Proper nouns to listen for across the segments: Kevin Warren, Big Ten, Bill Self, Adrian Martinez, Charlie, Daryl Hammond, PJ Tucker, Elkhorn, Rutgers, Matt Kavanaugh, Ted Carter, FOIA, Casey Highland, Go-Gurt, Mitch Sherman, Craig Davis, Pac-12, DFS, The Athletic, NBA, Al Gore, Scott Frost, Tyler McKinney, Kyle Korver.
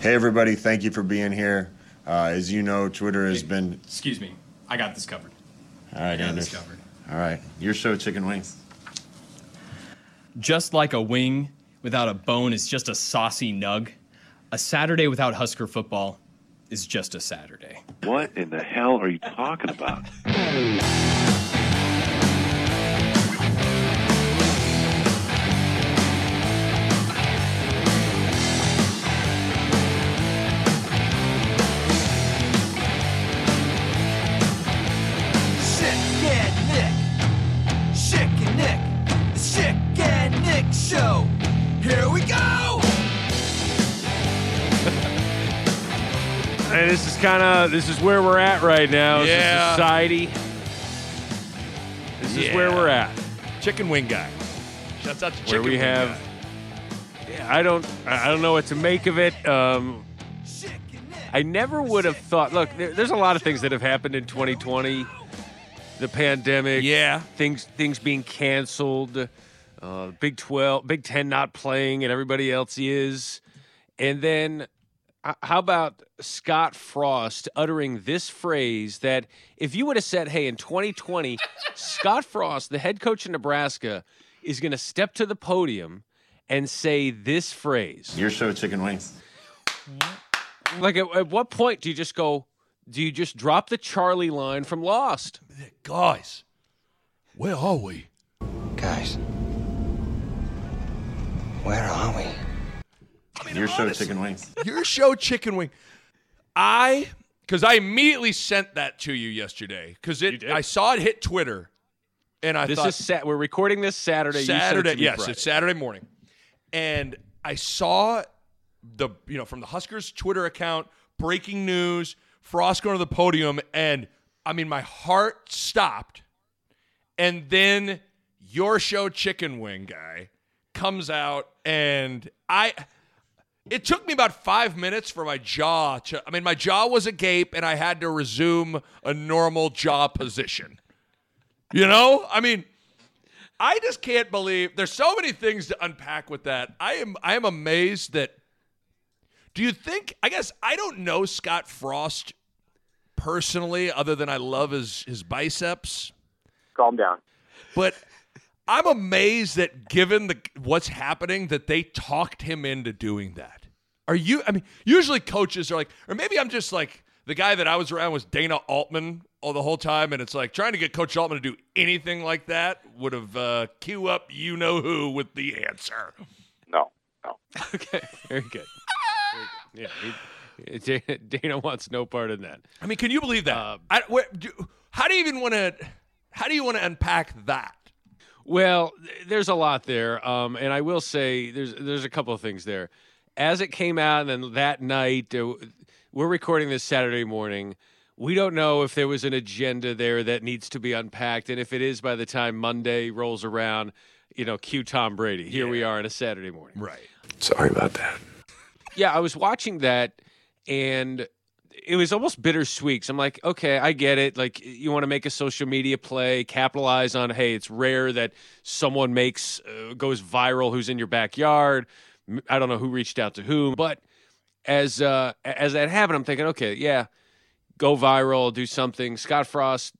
Hey, everybody. Thank you for being here. As you know, Twitter has been... Excuse me. I got this covered. All right, Anders. All right. Your show, Chicken Wings. Just like a wing without a bone is just a saucy nug, a Saturday without Husker football is just a Saturday. What in the hell are you talking about? And this is where we're at right now. Yeah. As a society. This is where we're at. Chicken wing guy. Shouts out to chicken wing. Where we have. Yeah, I don't know what to make of it. I never would have thought. Look, there's a lot of things that have happened in 2020. The pandemic. Yeah. Things being canceled. Big 12, Big 10 not playing, and everybody else is. And then, how about Scott Frost uttering this phrase that if you would have said, hey, in 2020, Scott Frost, the head coach of Nebraska, is going to step to the podium and say this phrase. Your show, Chicken Wings. Like, at what point do you just go, do you just drop the Charlie line from Lost? Guys, where are we? Guys, where are we? Your show, Chicken Wings. Your show, Chicken Wing. Because I immediately sent that to you yesterday. Because I saw it hit Twitter, and we're recording this Saturday. Saturday, it's Saturday morning, and I saw from the Huskers Twitter account, breaking news: Frost going to the podium, and I mean, my heart stopped, and then your show, Chicken Wing guy, comes out, and It took me about 5 minutes for my jaw my jaw was agape, and I had to resume a normal jaw position. You know? I mean, I just can't believe... There's so many things to unpack with that. I am amazed that... Do you think... I guess I don't know Scott Frost personally, other than I love his biceps. Calm down. But... I'm amazed that given what's happening, that they talked him into doing that. Usually coaches are like, or maybe I'm just like, the guy that I was around was Dana Altman all the whole time, and it's like trying to get Coach Altman to do anything like that would have queue up you-know-who with the answer. No. Okay, very good. Yeah, Dana wants no part in that. I mean, can you believe that? How do you want to unpack that? Well, there's a lot there, and I will say there's a couple of things there. As it came out, and then that night, we're recording this Saturday morning. We don't know if there was an agenda there that needs to be unpacked, and if it is, by the time Monday rolls around, cue Tom Brady. Here we are on a Saturday morning. Right. Sorry about that. Yeah, I was watching that, and it was almost bittersweet. So I'm like, okay, I get it. Like, you want to make a social media play, capitalize on, hey, it's rare that someone goes viral who's in your backyard. I don't know who reached out to whom, but as that happened, I'm thinking, okay, yeah, go viral, do something. Scott Frost,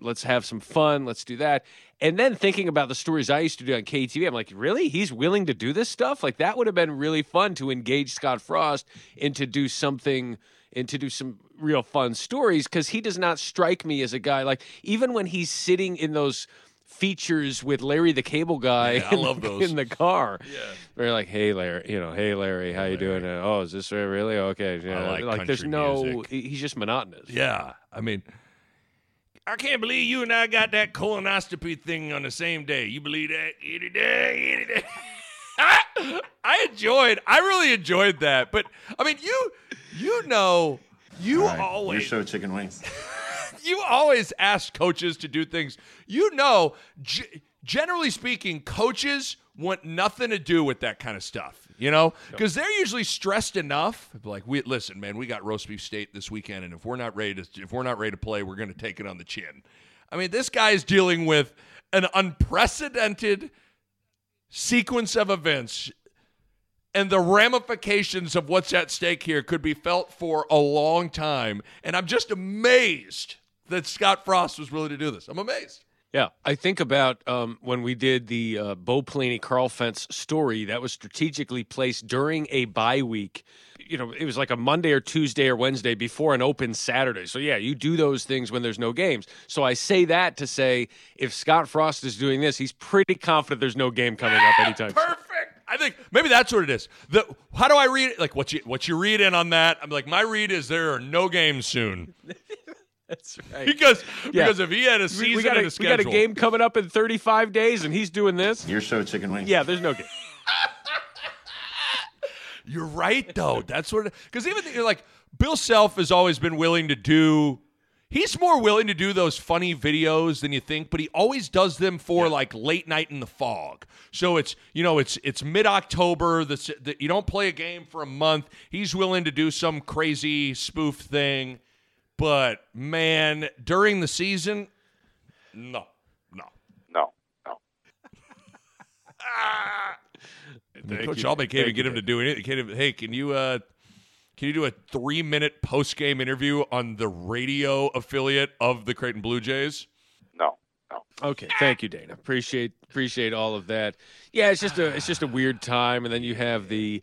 let's have some fun. Let's do that. And then thinking about the stories I used to do on KTV, I'm like, really? He's willing to do this stuff? Like, that would have been really fun to engage Scott Frost and to do something and to do some real fun stories, because he does not strike me as a guy. Like, even when he's sitting in those features with Larry the Cable Guy in the car, they're like, hey, Larry, how you doing? Oh, is this really? Okay. Yeah. I like there's no music. He's just monotonous. Yeah, I mean, I can't believe you and I got that colonoscopy thing on the same day. You believe that? Any day. I really enjoyed that. But, I mean, always... Your show, Chicken Wings. You always ask coaches to do things. Generally speaking, coaches want nothing to do with that kind of stuff, Because they're usually stressed enough. Like, listen, man, we got roast beef state this weekend, and if we're not ready to play, we're going to take it on the chin. I mean, this guy is dealing with an unprecedented sequence of events And the ramifications of what's at stake here could be felt for a long time. And I'm just amazed that Scott Frost was willing to do this. I'm amazed. Yeah, I think about when we did the Bo Pelini-Carl Fentz story that was strategically placed during a bye week. You know, it was like a Monday or Tuesday or Wednesday before an open Saturday. So, yeah, you do those things when there's no games. So I say that to say if Scott Frost is doing this, he's pretty confident there's no game coming up anytime soon. Perfect. I think maybe that's what it is. How do I read it? Like, what's your read in on that? I'm like, my read is there are no games soon. That's right. Because if he had a season and a schedule. We got a game coming up in 35 days, and he's doing this. You're so chicken wing. Yeah, there's no game. You're right, though. That's what – because even you're like Bill Self has always been willing to do – he's more willing to do those funny videos than you think, but he always does them for like late night in the fog. So it's – you know, it's mid-October. You don't play a game for a month. He's willing to do some crazy spoof thing. But, man, during the season, no. Coach Altman can't even get him to do anything. Can't even, hey, can you do a 3-minute post-game interview on the radio affiliate of the Creighton Blue Jays? No. Okay, thank you, Dana. Appreciate all of that. Yeah, it's just a weird time, and then you have the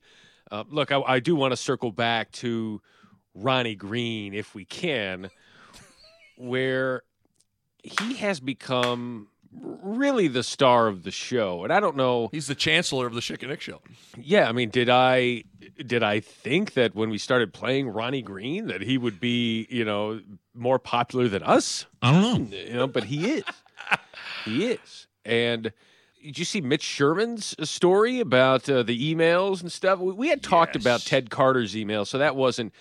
look. I do want to circle back to Ronnie Green, if we can, where he has become really the star of the show. And I don't know. He's the chancellor of the Schick and Nick show. Yeah, I mean, did I think that when we started playing Ronnie Green that he would be, you know, more popular than us? I don't know. You know, but he is. He is. And did you see Mitch Sherman's story about the emails and stuff? We had talked about Ted Carter's email, so that wasn't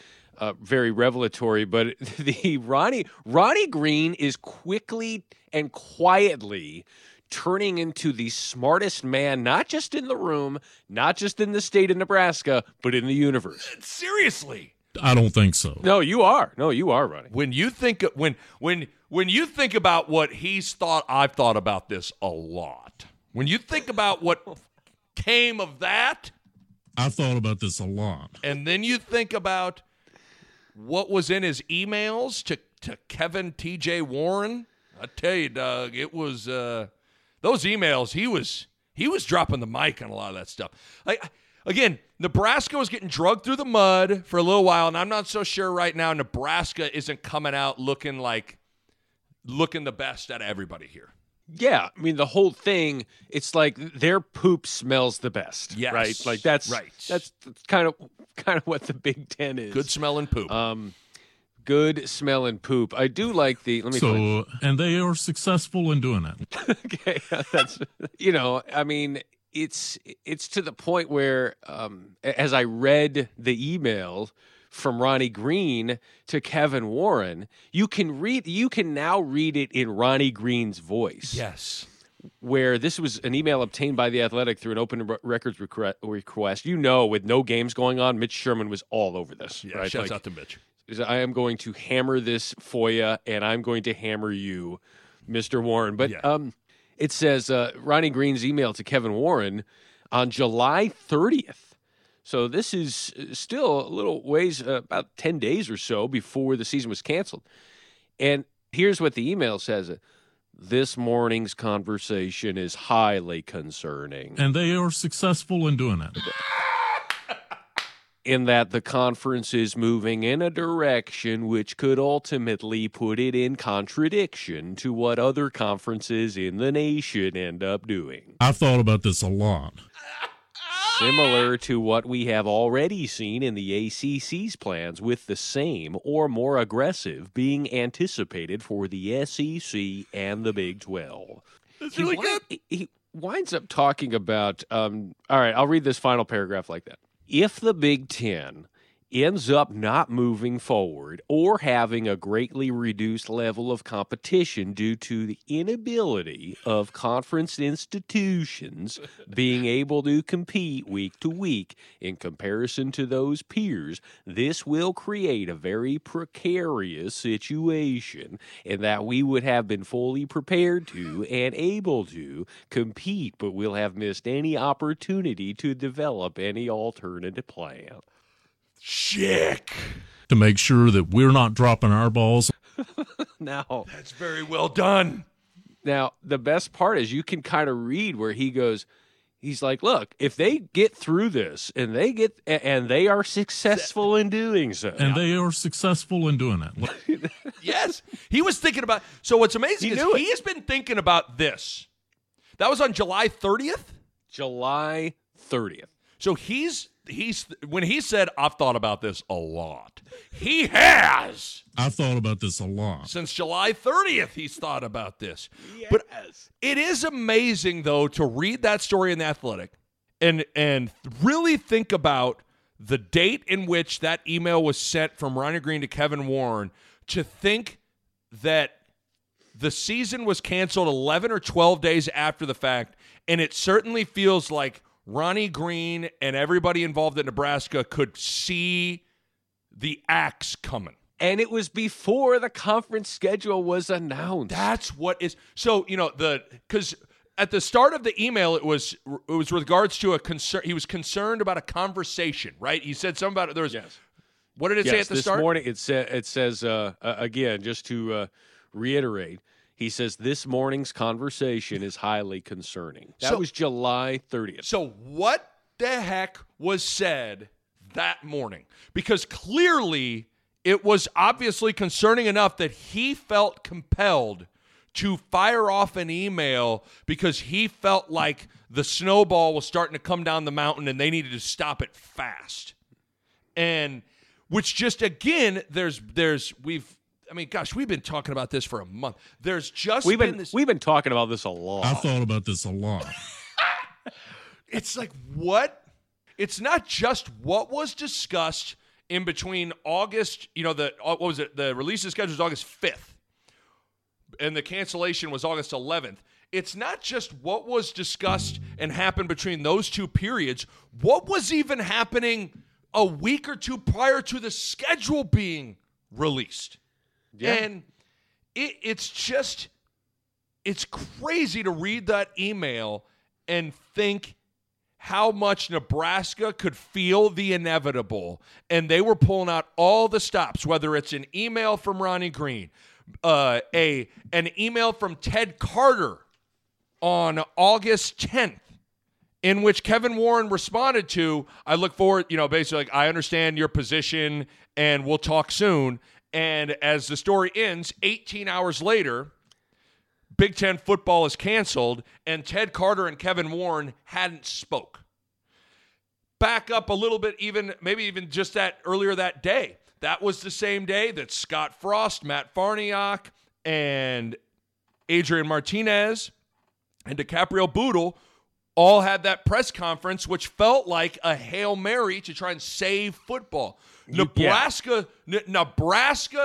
very revelatory, but the Ronnie Green is quickly and quietly turning into the smartest man, not just in the room, not just in the state of Nebraska, but in the universe. Seriously, I don't think so. No, you are, Ronnie. When you think about what he's thought, I've thought about this a lot. When you think about what came of that, I thought about this a lot, and then you think about what was in his emails to Kevin T.J. Warren. I tell you, Doug, it was those emails. He was dropping the mic on a lot of that stuff. Again, Nebraska was getting drugged through the mud for a little while, and I'm not so sure right now Nebraska isn't coming out looking the best out of everybody here. Yeah, I mean, the whole thing, it's like their poop smells the best, right? Like that's right. That's kind of what the Big Ten is. Good smelling poop. Good smelling poop. I do like the – and they are successful in doing that. Okay, that's – you know, I mean, it's to the point where as I read the email – from Ronnie Green to Kevin Warren, you can now read it in Ronnie Green's voice. Yes. Where this was an email obtained by The Athletic through an open records request. You know, with no games going on, Mitch Sherman was all over this. Yeah, right? Shouts out to Mitch. I am going to hammer this FOIA, and I'm going to hammer you, Mr. Warren. But it says Ronnie Green's email to Kevin Warren on July 30th. So this is still a little ways, about 10 days or so before the season was canceled. And here's what the email says. This morning's conversation is highly concerning. And they are successful in doing it. In that the conference is moving in a direction which could ultimately put it in contradiction to what other conferences in the nation end up doing. I thought about this a lot. Similar to what we have already seen in the ACC's plans, with the same or more aggressive being anticipated for the SEC and the Big 12. That's really good. He winds up talking about, all right, I'll read this final paragraph like that. If the Big Ten ends up not moving forward or having a greatly reduced level of competition due to the inability of conference institutions being able to compete week to week in comparison to those peers, this will create a very precarious situation, and that we would have been fully prepared to and able to compete, but we'll have missed any opportunity to develop any alternative plan. Schick. To make sure that we're not dropping our balls. Now, that's very well done. Now, the best part is you can kind of read where he goes, he's like, look, if they get through this and they are successful in doing so. And they are successful in doing it. Yes. He was thinking about, so what's amazing is he has been thinking about this. That was on July 30th? July 30th. So he's when he said, I've thought about this a lot, he has. I've thought about this a lot. Since July 30th, he's thought about this. Yes. But it is amazing, though, to read that story in The Athletic and really think about the date in which that email was sent from Ronnie Green to Kevin Warren, to think that the season was canceled 11 or 12 days after the fact, and it certainly feels like Ronnie Green and everybody involved at Nebraska could see the axe coming. And it was before the conference schedule was announced. That's what is. So, you know, because at the start of the email, it was regards to a concern. He was concerned about a conversation, right? He said something about it. There was, yes. What did it say at the start? This morning it says, again, just to reiterate, he says, this morning's conversation is highly concerning. That was July 30th. So what the heck was said that morning? Because clearly it was obviously concerning enough that he felt compelled to fire off an email because he felt like the snowball was starting to come down the mountain and they needed to stop it fast. And which just, again, we've been talking about this for a month. We've been talking about this a lot. I've thought about this a lot. It's like, what? It's not just what was discussed in between August, the release schedule was August 5th, and the cancellation was August 11th. It's not just what was discussed and happened between those two periods. What was even happening a week or two prior to the schedule being released? Yeah. And it's crazy to read that email and think how much Nebraska could feel the inevitable. And they were pulling out all the stops, whether it's an email from Ronnie Green, an email from Ted Carter on August 10th, in which Kevin Warren responded to, I look forward, basically like, I understand your position and we'll talk soon. And as the story ends, 18 hours later, Big Ten football is canceled, and Ted Carter and Kevin Warren hadn't spoke. Back up a little bit, even just that earlier that day. That was the same day that Scott Frost, Matt Farniok, and Adrian Martinez and DiCaprio Boodle all had that press conference, which felt like a Hail Mary to try and save football. Nebraska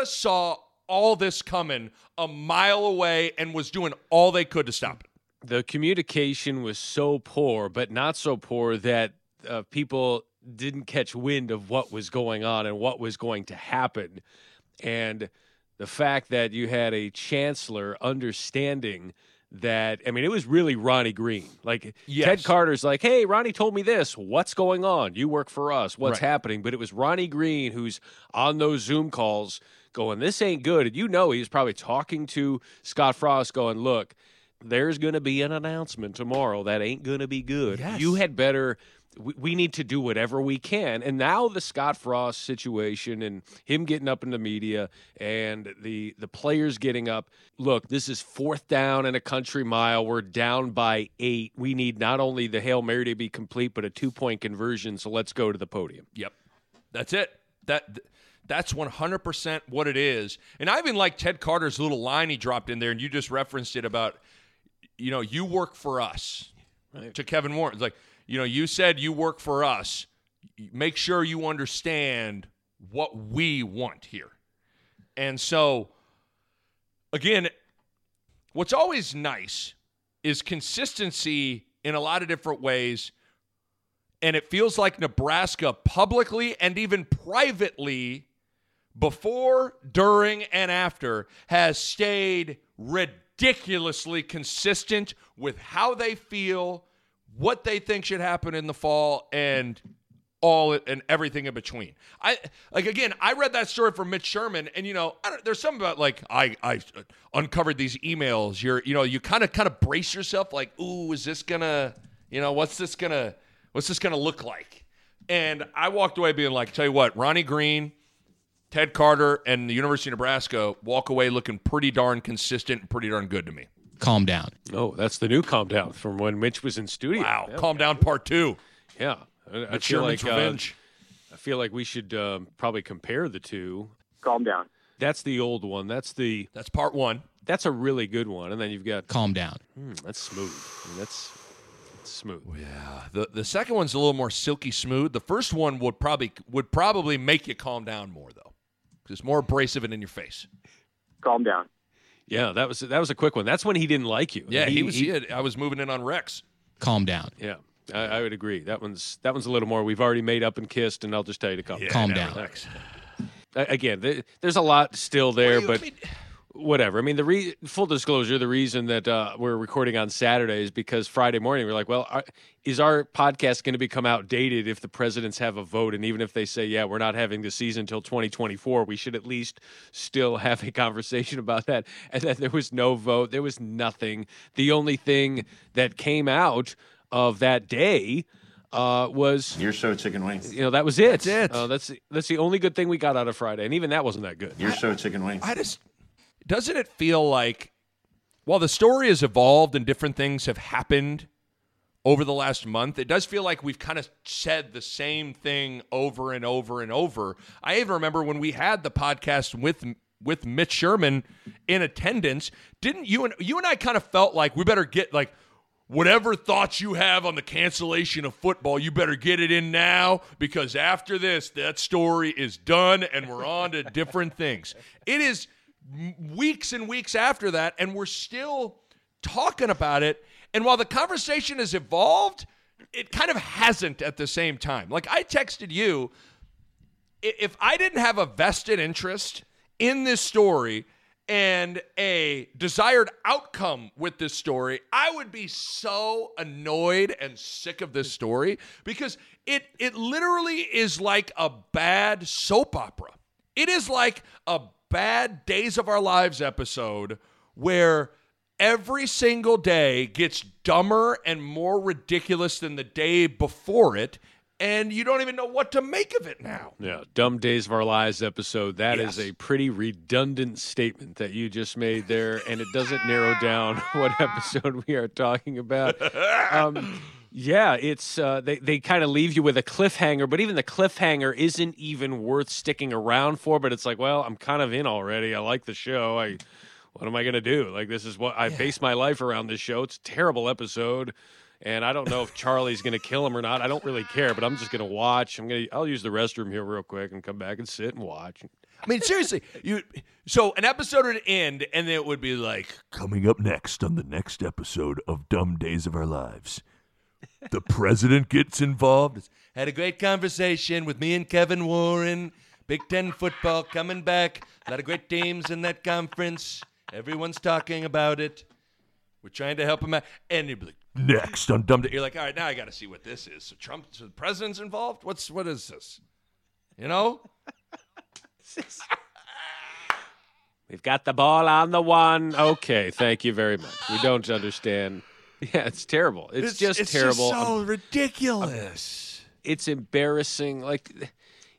saw all this coming a mile away and was doing all they could to stop it. The communication was so poor, but not so poor that people didn't catch wind of what was going on and what was going to happen. And the fact that you had a chancellor understanding that, I mean, it was really Ronnie Green. Like, yes. Ted Carter's like, hey, Ronnie told me this. What's going on? You work for us. What's happening? But it was Ronnie Green who's on those Zoom calls going, this ain't good. And he was probably talking to Scott Frost going, look, there's going to be an announcement tomorrow that ain't going to be good. Yes. You had better... We need to do whatever we can. And now the Scott Frost situation and him getting up in the media and the players getting up, look, this is 4th down and a country mile. We're down by 8. We need not only the Hail Mary to be complete, but a 2-point conversion. So let's go to the podium. Yep. That's it. That's 100% what it is. And I even like Ted Carter's little line he dropped in there, and you just referenced it about, you work for us, right? To Kevin Warren. It's like, you said you work for us. Make sure you understand what we want here. And so, again, what's always nice is consistency in a lot of different ways. And it feels like Nebraska publicly and even privately, before, during, and after, has stayed ridiculously consistent with how they feel, what they think should happen in the fall, and all and everything in between. I read that story from Mitch Sherman, and there's something about I uncovered these emails. You kind of brace yourself, is this gonna, what's this gonna look like? And I walked away being like, tell you what, Ronnie Green, Ted Carter, and the University of Nebraska walk away looking pretty darn consistent and pretty darn good to me. Calm down. Oh, that's the new calm down from when Mitch was in studio. Wow, yeah, calm down part two. Yeah. I feel like revenge. I feel like we should probably compare the two. Calm down. That's the old one. That's part one. That's a really good one. And then you've got calm down. That's smooth. I mean, that's smooth. Yeah. The second one's a little more silky smooth. The first one would probably make you calm down more though, because it's more abrasive and in your face. Calm down. Yeah, that was a quick one. That's when he didn't like you. Yeah, I was moving in on Rex. Calm down. Yeah. I would agree. That one's a little more. We've already made up and kissed, and I'll just tell you to calm down. Relax. Again, there's a lot still there, whatever. I mean, full disclosure, the reason that we're recording on Saturday is because Friday morning we're like, well, is our podcast going to become outdated if the presidents have a vote? And even if they say, yeah, we're not having the season until 2024, we should at least still have a conversation about that. And then there was no vote. There was nothing. The only thing that came out of that day was you're so chicken wing. That was it. That's it. That's the only good thing we got out of Friday, and even that wasn't that good. You're so chicken wing. Doesn't it feel like while the story has evolved and different things have happened over the last month, it does feel like we've kind of said the same thing over and over and over. I even remember when we had the podcast with Mitch Sherman in attendance, didn't you and I kind of felt like we better get whatever thoughts you have on the cancellation of football, you better get it in now, because after this, that story is done and we're on to different things. It is weeks and weeks after that, and we're still talking about it. And while the conversation has evolved, it kind of hasn't at the same time. I texted you, if I didn't have a vested interest in this story and a desired outcome with this story, I would be so annoyed and sick of this story, because it literally is like a bad soap opera. It is like a bad Days of Our Lives episode where every single day gets dumber and more ridiculous than the day before it, and you don't even know what to make of it now. Yeah, Dumb Days of Our Lives episode. That yes. is a pretty redundant statement that you just made there, and it doesn't narrow down what episode we are talking about. Yeah, it's they kind of leave you with a cliffhanger, but even the cliffhanger isn't even worth sticking around for. But it's like, well, I'm kind of in already. I like the show. What am I going to do? This is what I base my life around this show. It's a terrible episode. And I don't know if Charlie's going to kill him or not. I don't really care, but I'm just going to watch. I'll use the restroom here real quick and come back and sit and watch. I mean, seriously, so an episode would end, and then it would be like, coming up next on the next episode of Dumb Days of Our Lives, the president gets involved. Had a great conversation with me and Kevin Warren. Big Ten football coming back. A lot of great teams in that conference. Everyone's talking about it. We're trying to help him out. And you'd be like, next on Dumb Day. You're like, all right, now I got to see what this is. So the president's involved? What is this? We've got the ball on the one. Okay, thank you very much. We don't understand. Yeah, it's terrible. It's terrible. It's so ridiculous. It's embarrassing.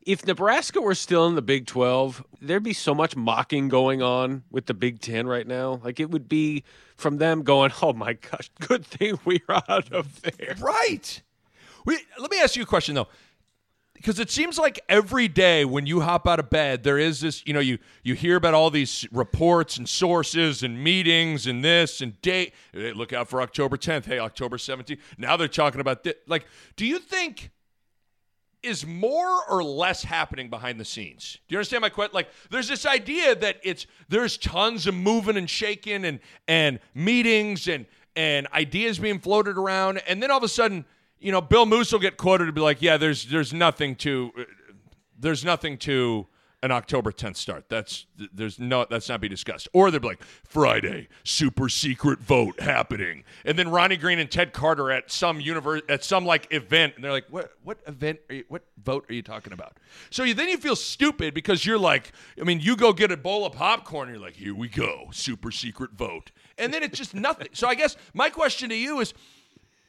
If Nebraska were still in the Big 12, there'd be so much mocking going on with the Big Ten right now. It would be from them going, oh, my gosh, good thing we're out of there. Right. Let me ask you a question, though, because it seems like every day when you hop out of bed, there is this, you hear about all these reports and sources and meetings and this and date. Hey, look out for October 10th. Hey, October 17th. Now they're talking about this. Do you think is more or less happening behind the scenes? Do you understand my question? Like, there's this idea that there's tons of moving and shaking and meetings and ideas being floated around, and then all of a sudden, you know, Bill Moose will get quoted to be like, "Yeah, there's nothing to an October 10th start. That's not be discussed." Or they'll be like, "Friday, super secret vote happening," and then Ronnie Green and Ted Carter at some event, and they're like, "What event? What vote are you talking about?" So then you feel stupid because you're like, I mean, you go get a bowl of popcorn, and you're like, "Here we go, super secret vote," and then it's just nothing. So I guess my question to you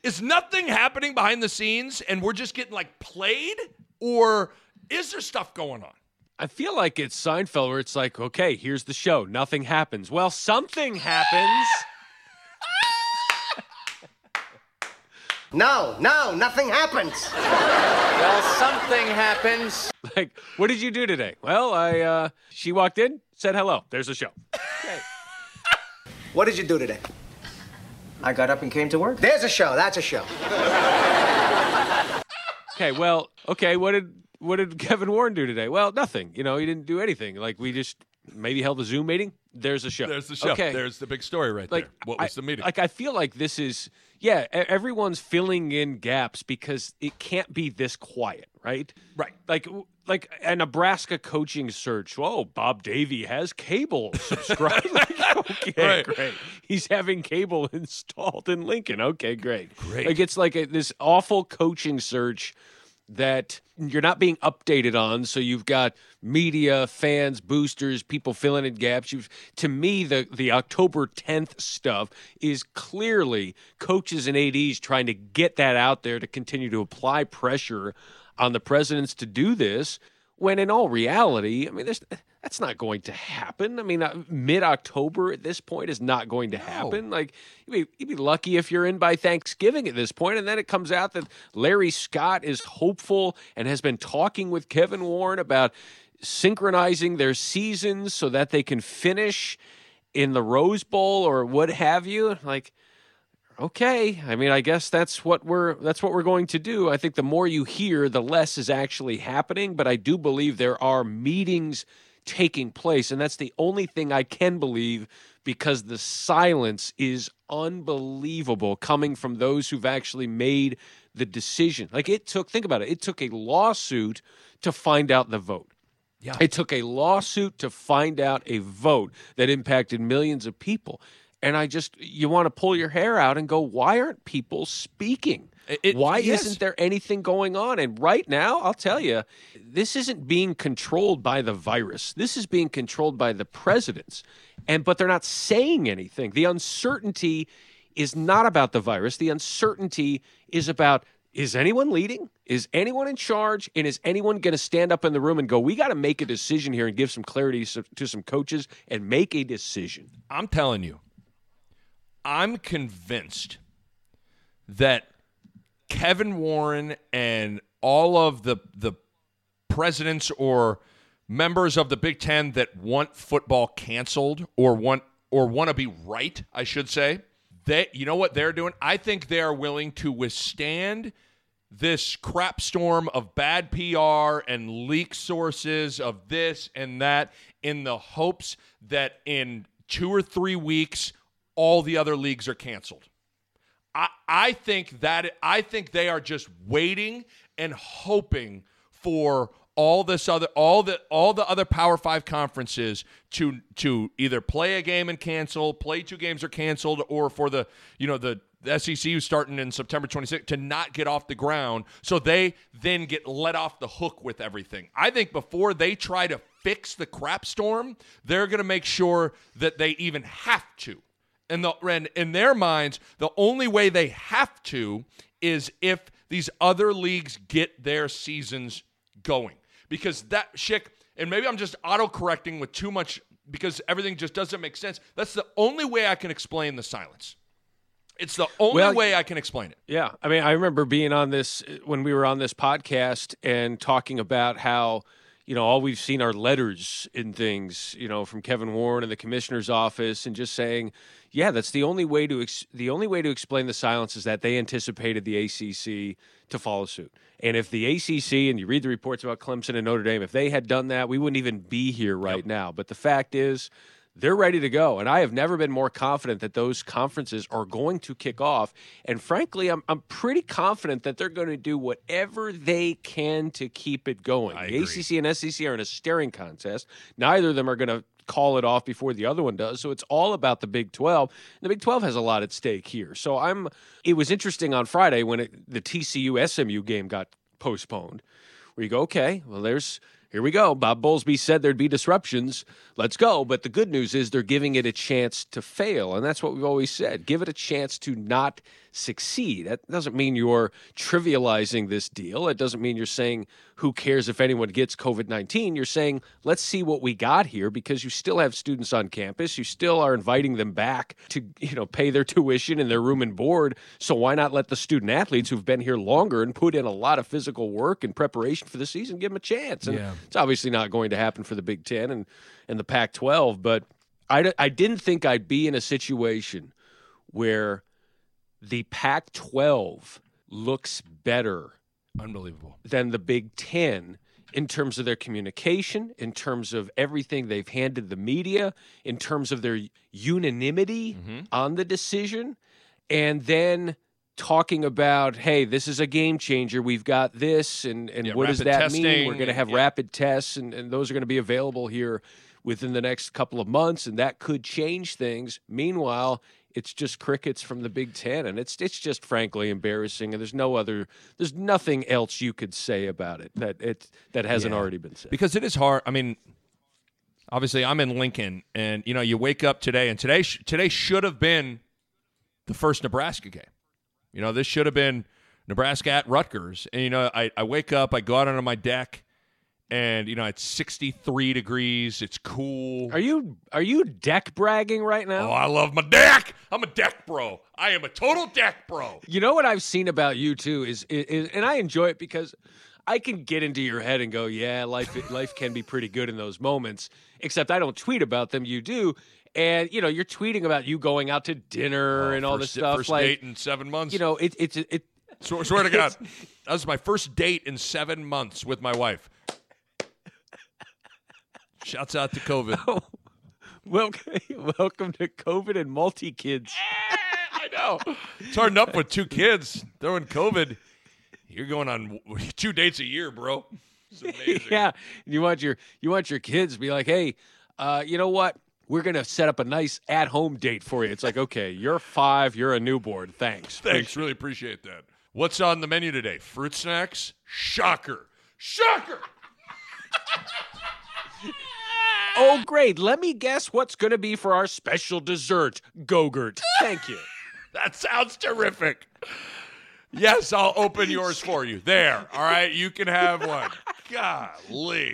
is nothing happening behind the scenes, and we're just getting like played, or is there stuff going on? I feel like it's Seinfeld where it's like, okay, here's the show. Nothing happens. Well, something happens. No, nothing happens. Well, something happens. Like, what did you do today? Well, she walked in, said hello. There's the show. Okay. What did you do today? I got up and came to work. There's a show. That's a show. Okay, What did Kevin Warren do today? Well, nothing. You know, he didn't do anything. Like, we just maybe held a Zoom meeting. There's the show. There's the show. Okay. There's the big story right there. What was the meeting? Like, I feel like this is, everyone's filling in gaps because it can't be this quiet, right? Right. Like a Nebraska coaching search. Oh, Bob Davey has cable subscribed. Great. He's having cable installed in Lincoln. Okay, great. Like, it's like this awful coaching search that you're not being updated on, so you've got media, fans, boosters, people filling in gaps. To me, the October 10th stuff is clearly coaches and ADs trying to get that out there to continue to apply pressure on the presidents to do this, when in all reality, I mean, that's not going to happen. I mean, mid-October at this point is not going to happen. No. Like, you'd be lucky if you're in by Thanksgiving at this point, and then it comes out that Larry Scott is hopeful and has been talking with Kevin Warren about synchronizing their seasons so that they can finish in the Rose Bowl or what have you. Like, okay, I mean, I guess that's what we're going to do. I think the more you hear, the less is actually happening, but I do believe there are meetings taking place, and that's the only thing I can believe, because the silence is unbelievable coming from those who've actually made the decision. Like, it took a lawsuit to find out the vote. Yeah. It took a lawsuit to find out a vote that impacted millions of people. And you want to pull your hair out and go, why aren't people speaking? Why isn't there anything going on? And right now, I'll tell you, this isn't being controlled by the virus. This is being controlled by the presidents. But they're not saying anything. The uncertainty is not about the virus. The uncertainty is about, is anyone leading? Is anyone in charge? And is anyone going to stand up in the room and go, we got to make a decision here and give some clarity to some coaches and make a decision? I'm telling you. I'm convinced that Kevin Warren and all of the presidents or members of the Big Ten that want football canceled or want to be right, I should say, that, you know what they're doing? I think they are willing to withstand this crap storm of bad PR and leak sources of this and that in the hopes that in 2 or 3 weeks all the other leagues are canceled. I think they are just waiting and hoping for all the other Power 5 conferences to either play a game and cancel, play 2 games or canceled, or for the, you know, the SEC starting in September 26th to not get off the ground, so they then get let off the hook with everything. I think before they try to fix the crap storm, they're going to make sure that they even have to. And in their minds, the only way they have to is if these other leagues get their seasons going. Because that, Schick, and maybe I'm just auto-correcting with too much because everything just doesn't make sense. That's the only way I can explain the silence. It's the only way I can explain it. Yeah. I mean, I remember being on this when we were on this podcast and talking about how you know, all we've seen are letters and things, you know, from Kevin Warren and the commissioner's office, and just saying, yeah, that's the only way to explain the silence is that they anticipated the ACC to follow suit. And if the ACC, and you read the reports about Clemson and Notre Dame, if they had done that, we wouldn't even be here right now. But the fact is, they're ready to go, and I have never been more confident that those conferences are going to kick off. And frankly, I'm pretty confident that they're going to do whatever they can to keep it going. The ACC and SEC are in a staring contest. Neither of them are going to call it off before the other one does, so it's all about the Big 12. And the Big 12 has a lot at stake here. So it was interesting on Friday when the TCU-SMU game got postponed, where you go, okay, well, here we go. Bob Bowlesby said there'd be disruptions. Let's go. But the good news is they're giving it a chance to fail, and that's what we've always said. Give it a chance to not succeed. That doesn't mean you're trivializing this deal. It doesn't mean you're saying who cares if anyone gets COVID-19. You're saying let's see what we got here, because you still have students on campus. You still are inviting them back to, you know, pay their tuition and their room and board. So why not let the student athletes who've been here longer and put in a lot of physical work and preparation for the season, give them a chance? And it's obviously not going to happen for the Big Ten and the Pac-12, but I didn't think I'd be in a situation where the Pac-12 looks better than the Big Ten in terms of their communication, in terms of everything they've handed the media, in terms of their unanimity on the decision, and then talking about, hey, this is a game changer. We've got this, and what does that mean? We're going to have rapid tests, and those are going to be available here within the next couple of months, and that could change things. Meanwhile, it's just crickets from the Big Ten, and it's just frankly embarrassing. And there's nothing else you could say about it that hasn't already been said. Because it is hard. I mean, obviously, I'm in Lincoln, and you know, you wake up today, and today should have been the first Nebraska game. You know, this should have been Nebraska at Rutgers. And, you know, I wake up, I go out onto my deck, and, you know, it's 63 degrees. It's cool. Are you deck bragging right now? Oh, I love my deck. I'm a deck bro. I am a total deck bro. You know what I've seen about you, too, is and I enjoy it because I can get into your head and go, yeah, life can be pretty good in those moments, except I don't tweet about them. You do. And, you know, you're tweeting about you going out to dinner and all this stuff. First date in 7 months. You know, it. Swear to God, that was my first date in 7 months with my wife. Shouts out to COVID. Oh, welcome to COVID and multi-kids. I know. It's hard enough with 2 kids. Throwing COVID. You're going on 2 dates a year, bro. It's amazing. Yeah. You want your kids to be like, hey, you know what? We're going to set up a nice at-home date for you. It's like, okay, you're 5, you're a newborn. Thanks. Really appreciate that. What's on the menu today? Fruit snacks? Shocker! Oh, great. Let me guess what's going to be for our special dessert, Go-Gurt. Thank you. That sounds terrific. Yes, I'll open yours for you. There. All right, you can have one. Golly.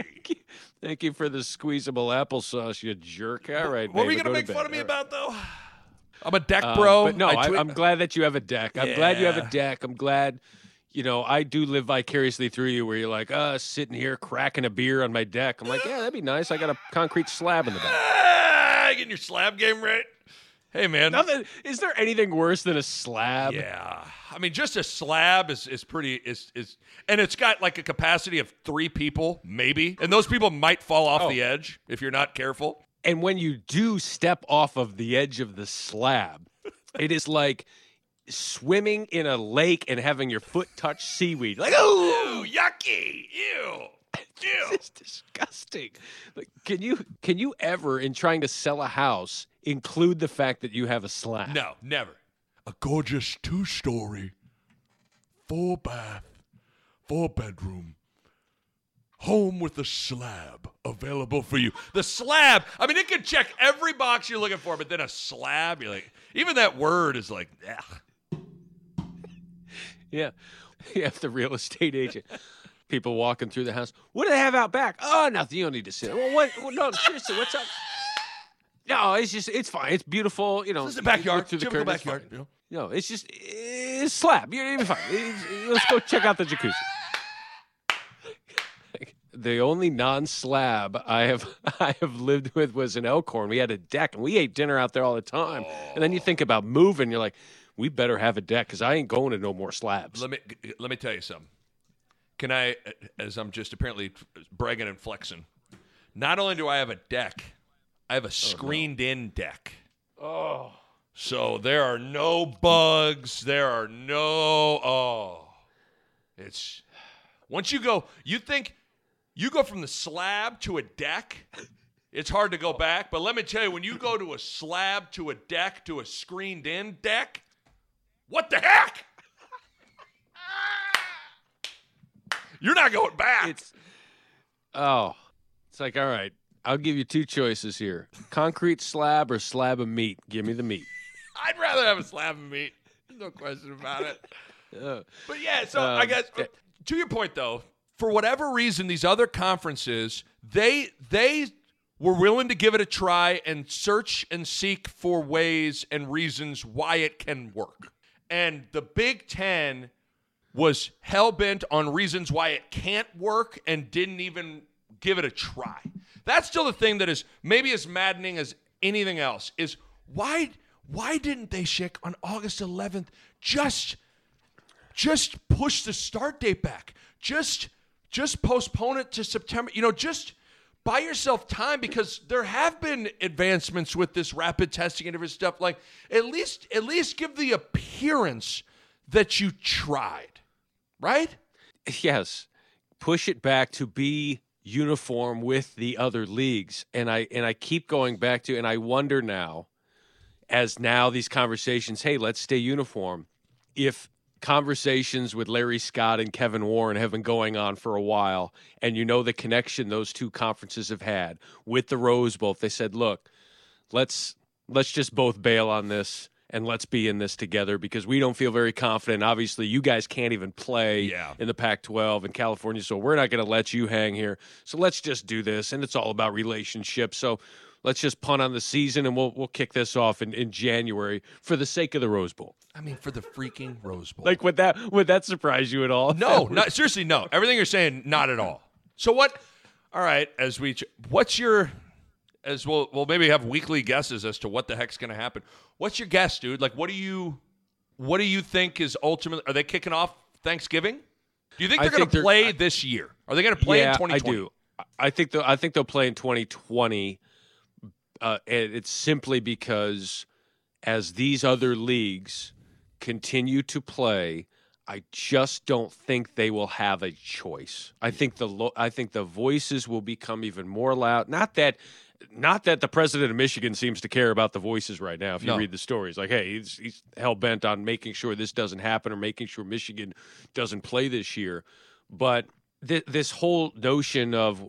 Thank you for the squeezable applesauce, you jerk. All right, what were you going to make fun of me about, though? I'm a deck bro. But no, I'm glad that you have a deck. I'm glad, you know, I do live vicariously through you where you're like, sitting here cracking a beer on my deck. I'm like, yeah, that'd be nice. I got a concrete slab in the back. Getting your slab game right? Hey, man. Is there anything worse than a slab? Yeah. I mean, just a slab is pretty is and it's got like a capacity of 3 people, maybe. And those people might fall off the edge if you're not careful. And when you do step off of the edge of the slab, it is like swimming in a lake and having your foot touch seaweed. Like, oh, yucky. Ew. It's disgusting. Like, can you ever, in trying to sell a house, include the fact that you have a slab? No, never. A gorgeous 2-story, 4-bath, 4-bedroom home with a slab available for you. The slab. I mean, it could check every box you're looking for, but then a slab. You're like, even that word is like, ugh. Yeah. You have the real estate agent. People walking through the house. What do they have out back? Oh, nothing. You don't need to sit. Well, no, seriously, what's up? No, it's fine. It's beautiful. You know, this is the backyard. Through the backyard. You know? No, it's slab. You're even fine. Let's go check out the jacuzzi. the only non-slab I have lived with was an Elkhorn. We had a deck, and we ate dinner out there all the time. Oh. And then you think about moving, you're like, we better have a deck because I ain't going to no more slabs. Let me tell you something. Can I, as I'm just apparently bragging and flexing, not only do I have a deck, I have a screened-in deck. Oh. So there are no bugs. There are no, it's, once you go, you think, you go from the slab to a deck, it's hard to go back. But let me tell you, when you go to a slab to a deck to a screened-in deck, what the heck? You're not going back. It's like, all right, I'll give you two choices here. Concrete slab or slab of meat? Give me the meat. I'd rather have a slab of meat. There's no question about it. But, yeah, so I guess to your point, though, for whatever reason, these other conferences, they were willing to give it a try and search and seek for ways and reasons why it can work. And the Big Ten was hell-bent on reasons why it can't work and didn't even give it a try. That's still the thing that is maybe as maddening as anything else is why didn't they, Schick, on August 11th just push the start date back? Just postpone it to September. You know, just buy yourself time because there have been advancements with this rapid testing and different stuff. Like at least give the appearance that you tried, right? Yes. Push it back to be uniform with the other leagues. And I keep going back to, and I wonder now, as now these conversations, hey, let's stay uniform. If conversations with Larry Scott and Kevin Warren have been going on for a while, and you know the connection those two conferences have had with the Rose Bowl, if they said, look, let's just both bail on this and let's be in this together because we don't feel very confident. Obviously, you guys can't even play in the Pac-12 in California, so we're not going to let you hang here. So let's just do this, and it's all about relationships. So let's just punt on the season, and we'll kick this off in January for the sake of the Rose Bowl. I mean, for the freaking Rose Bowl. Like, would that surprise you at all? No, not, seriously, no. Everything you're saying, not at all. So what – all right, as we – what's your – as we'll maybe have weekly guesses as to what the heck's going to happen. What's your guess, dude? Like, what do you think is ultimately? Are they kicking off Thanksgiving? Do you think they're going to play this year? Are they going to play in 2020? I do. I think they'll play in 2020. And it's simply because as these other leagues continue to play, I just don't think they will have a choice. I think the voices will become even more loud. Not that the president of Michigan seems to care about the voices right now. If you read the stories, like, hey, he's hell-bent on making sure this doesn't happen or making sure Michigan doesn't play this year. But this whole notion of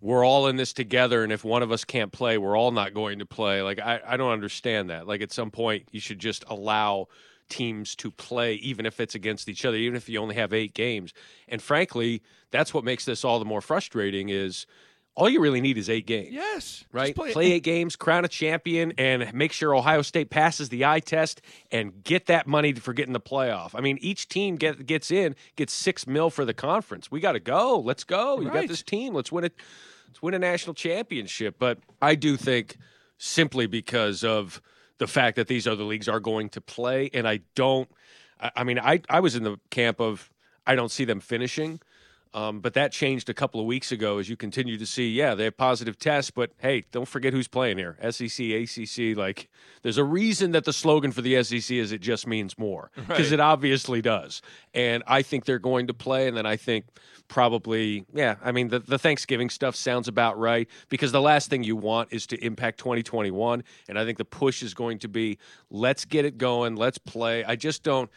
we're all in this together, and if one of us can't play, we're all not going to play. Like, I don't understand that. Like, at some point, you should just allow teams to play, even if it's against each other, even if you only have 8 games. And frankly, that's what makes this all the more frustrating is – all you really need is 8 games. Yes. Right? Play 8 games, crown a champion, and make sure Ohio State passes the eye test and get that money for getting the playoff. I mean, each team gets in, gets $6 million for the conference. We got to go. Let's go. You got this team. Let's win it. Let's win a national championship. But I do think simply because of the fact that these other leagues are going to play, and I was in the camp of I don't see them finishing. But that changed a couple of weeks ago as you continue to see, they have positive tests, but, hey, don't forget who's playing here. SEC, ACC, like, there's a reason that the slogan for the SEC is it just means more, because it obviously does. And I think they're going to play, and then I think probably, the Thanksgiving stuff sounds about right, because the last thing you want is to impact 2021, and I think the push is going to be let's get it going, let's play. I just don't,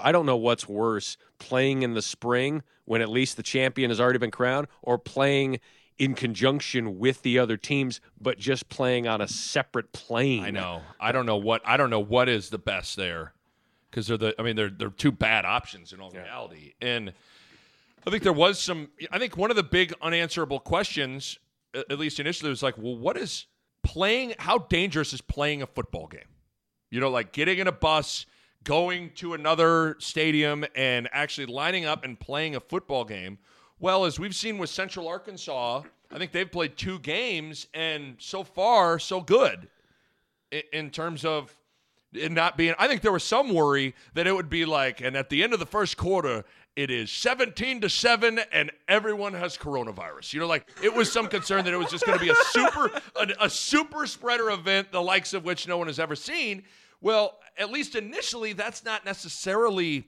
I don't know what's worse, playing in the spring when at least the champion has already been crowned, or playing in conjunction with the other teams, but just playing on a separate plane. I know. I don't know what is the best there, because they're two bad options in all reality. And I think I think one of the big unanswerable questions, at least initially, was like, well, what is playing? How dangerous is playing a football game? Like getting in a bus, going to another stadium and actually lining up and playing a football game Well, as we've seen with Central Arkansas, I think they've played two games, and so far, so good in terms of it not being – I think there was some worry that it would be like, and at the end of the first quarter, it is 17-7, and everyone has coronavirus. You know, like, it was some concern that it was just going to be a super spreader event, the likes of which no one has ever seen. Well, at least initially, that's not necessarily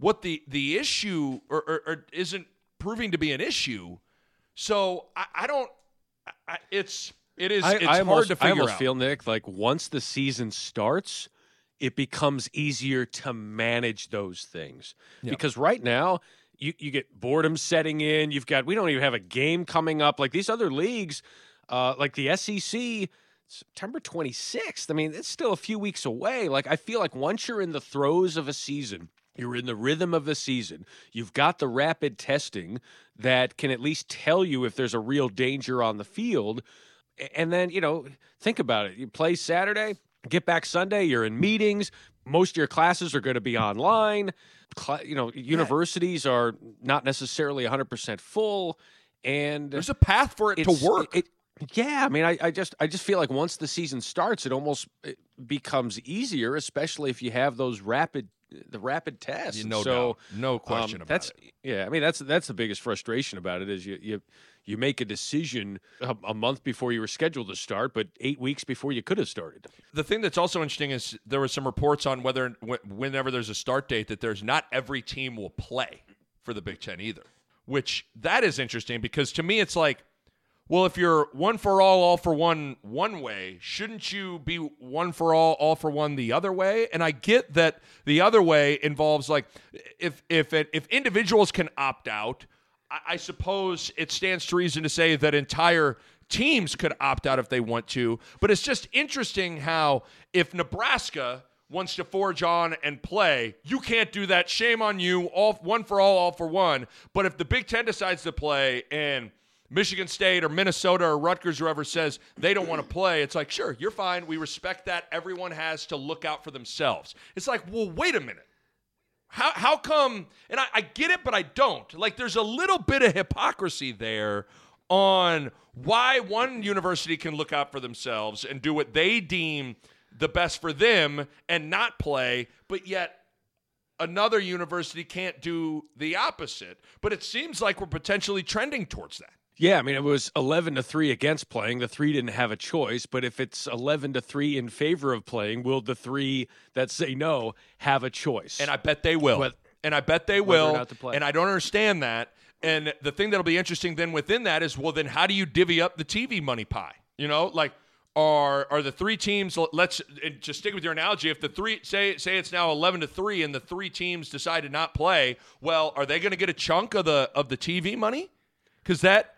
what the issue or isn't proving to be an issue. So I don't, it's hard to figure out. I almost feel, Nick, like once the season starts, it becomes easier to manage those things. Yep. Because right now you get boredom setting in. We don't even have a game coming up. Like these other leagues, like the SEC, September 26th. I mean, it's still a few weeks away. Like I feel like once you're in the throes of a season, you're in the rhythm of the season. You've got the rapid testing that can at least tell you if there's a real danger on the field. And then, you know, think about it. You play Saturday, get back Sunday, you're in meetings. Most of your classes are going to be online. You know, universities are not necessarily 100% full. And there's a path for it to work. Yeah, I mean, I just feel like once the season starts, it almost becomes easier, especially if you have those rapid tests. No question about it. Yeah, I mean that's the biggest frustration about it is you make a decision a month before you were scheduled to start, but 8 weeks before you could have started. The thing that's also interesting is there were some reports on whether whenever there's a start date that there's not every team will play for the Big Ten either, which that is interesting because to me it's like. Well, if you're one for all for one way, shouldn't you be one for all for one the other way? And I get that the other way involves like if individuals can opt out, I suppose it stands to reason to say that entire teams could opt out if they want to. But it's just interesting how if Nebraska wants to forge on and play, you can't do that. Shame on you. All for one. But if the Big Ten decides to play and Michigan State or Minnesota or Rutgers, whoever says they don't want to play, it's like, sure, you're fine. We respect that. Everyone has to look out for themselves. It's like, well, wait a minute. How come? And I get it, but I don't. Like, there's a little bit of hypocrisy there on why one university can look out for themselves and do what they deem the best for them and not play, but yet another university can't do the opposite. But it seems like we're potentially trending towards that. Yeah, I mean, it was 11-3 against playing. The three didn't have a choice, but if it's 11-3 in favor of playing, will the three that say no have a choice? And I bet they will. And I don't understand that. And the thing that'll be interesting then within that is, well, then how do you divvy up the TV money pie? You know, like are the three teams? Let's just stick with your analogy. If the three say it's now 11-3, and the three teams decide to not play, well, are they going to get a chunk of the TV money? Because that.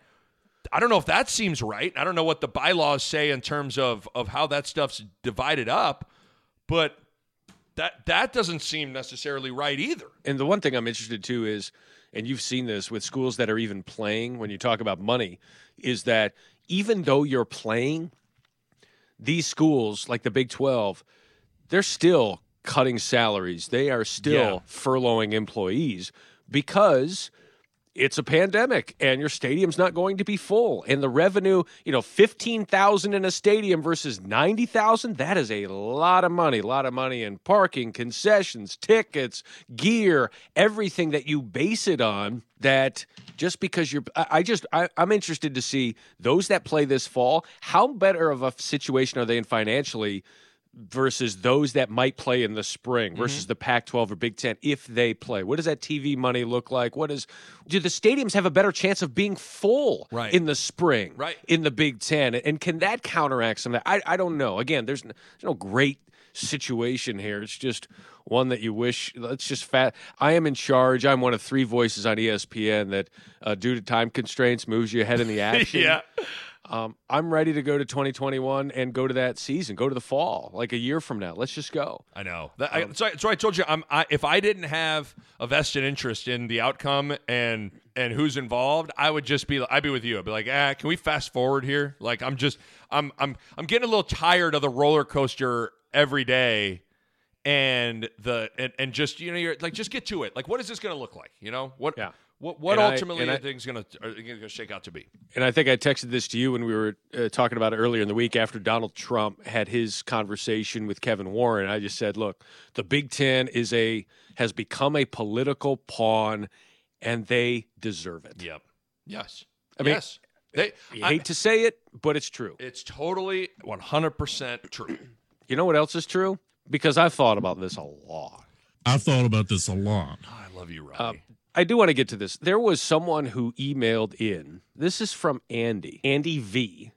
I don't know if that seems right. I don't know what the bylaws say in terms of how that stuff's divided up, but that doesn't seem necessarily right either. And the one thing I'm interested too is, and you've seen this with schools that are even playing when you talk about money, is that even though you're playing, these schools like the Big 12, they're still cutting salaries. They are still furloughing employees because it's a pandemic, and your stadium's not going to be full. And the revenue, you know, 15,000 in a stadium versus 90,000, that is a lot of money in parking, concessions, tickets, gear, everything that you base it on. That just because I'm interested to see those that play this fall, how better of a situation are they in financially versus those that might play in the spring versus the Pac-12 or Big Ten if they play? What does that TV money look like? Do the stadiums have a better chance of being full in the spring in the Big Ten? And can that counteract some of that? I don't know. Again, there's no great situation here. It's just one that you wish. I am in charge. I'm one of three voices on ESPN that due to time constraints moves you ahead in the action. Yeah. I'm ready to go to 2021 and go to that season, go to the fall, like a year from now. Let's just go. I know. So I told you, if I didn't have a vested interest in the outcome and who's involved, I would just be. I'd be with you. I'd be like, can we fast forward here? Like, I'm getting a little tired of the roller coaster every day, and just, you know, you're like, just get to it. Like, what is this going to look like? You know what? Yeah. What ultimately are things going to shake out to be? And I think I texted this to you when we were talking about it earlier in the week after Donald Trump had his conversation with Kevin Warren. I just said, look, the Big Ten has become a political pawn, and they deserve it. Yep. Yes. I mean, yes. I hate to say it, but it's true. It's totally 100% true. You know what else is true? Because I've thought about this a lot. Oh, I love you, Ronnie. I do want to get to this. There was someone who emailed in. This is from Andy V,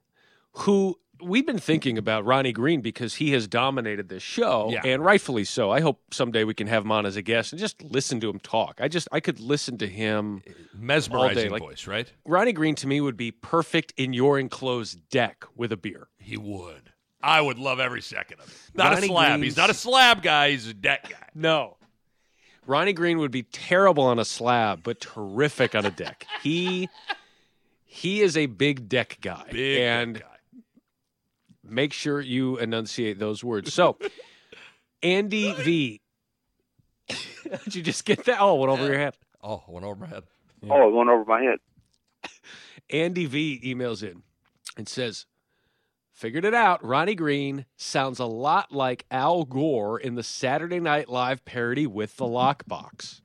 who we've been thinking about Ronnie Green because he has dominated this show, and rightfully so. I hope someday we can have him on as a guest and just listen to him talk. I could listen to him mesmerizing all day. Voice, right? Ronnie Green to me would be perfect in your enclosed deck with a beer. He would. I would love every second of it. He's not a slab guy. He's a deck guy. No. Ronnie Green would be terrible on a slab, but terrific on a deck. He is a big deck guy. Make sure you enunciate those words. So, Andy V. Did you just get that? Oh, it went over your head. Oh, it went over my head. Yeah. Oh, it went over my head. Andy V emails in and says, figured it out. Ronnie Green sounds a lot like Al Gore in the Saturday Night Live parody with the lockbox.